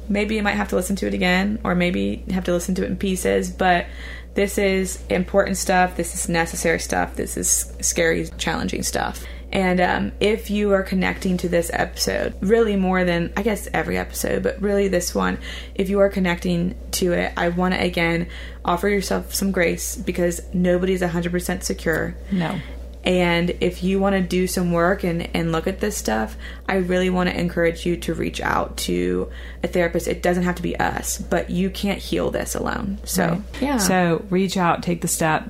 maybe you might have to listen to it again, or maybe have to listen to it in pieces. But this is important stuff. This is necessary stuff. This is scary, challenging stuff. And if you are connecting to this episode, really more than, I guess, every episode, but really this one, if you are connecting to it, I want to, again, offer yourself some grace, because nobody's 100% secure. No. And if you want to do some work and look at this stuff, I really want to encourage you to reach out to a therapist. It doesn't have to be us, but you can't heal this alone. So, yeah. So reach out, take the step,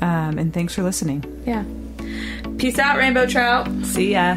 and thanks for listening. Yeah. Peace out, Rainbow Trout. See ya.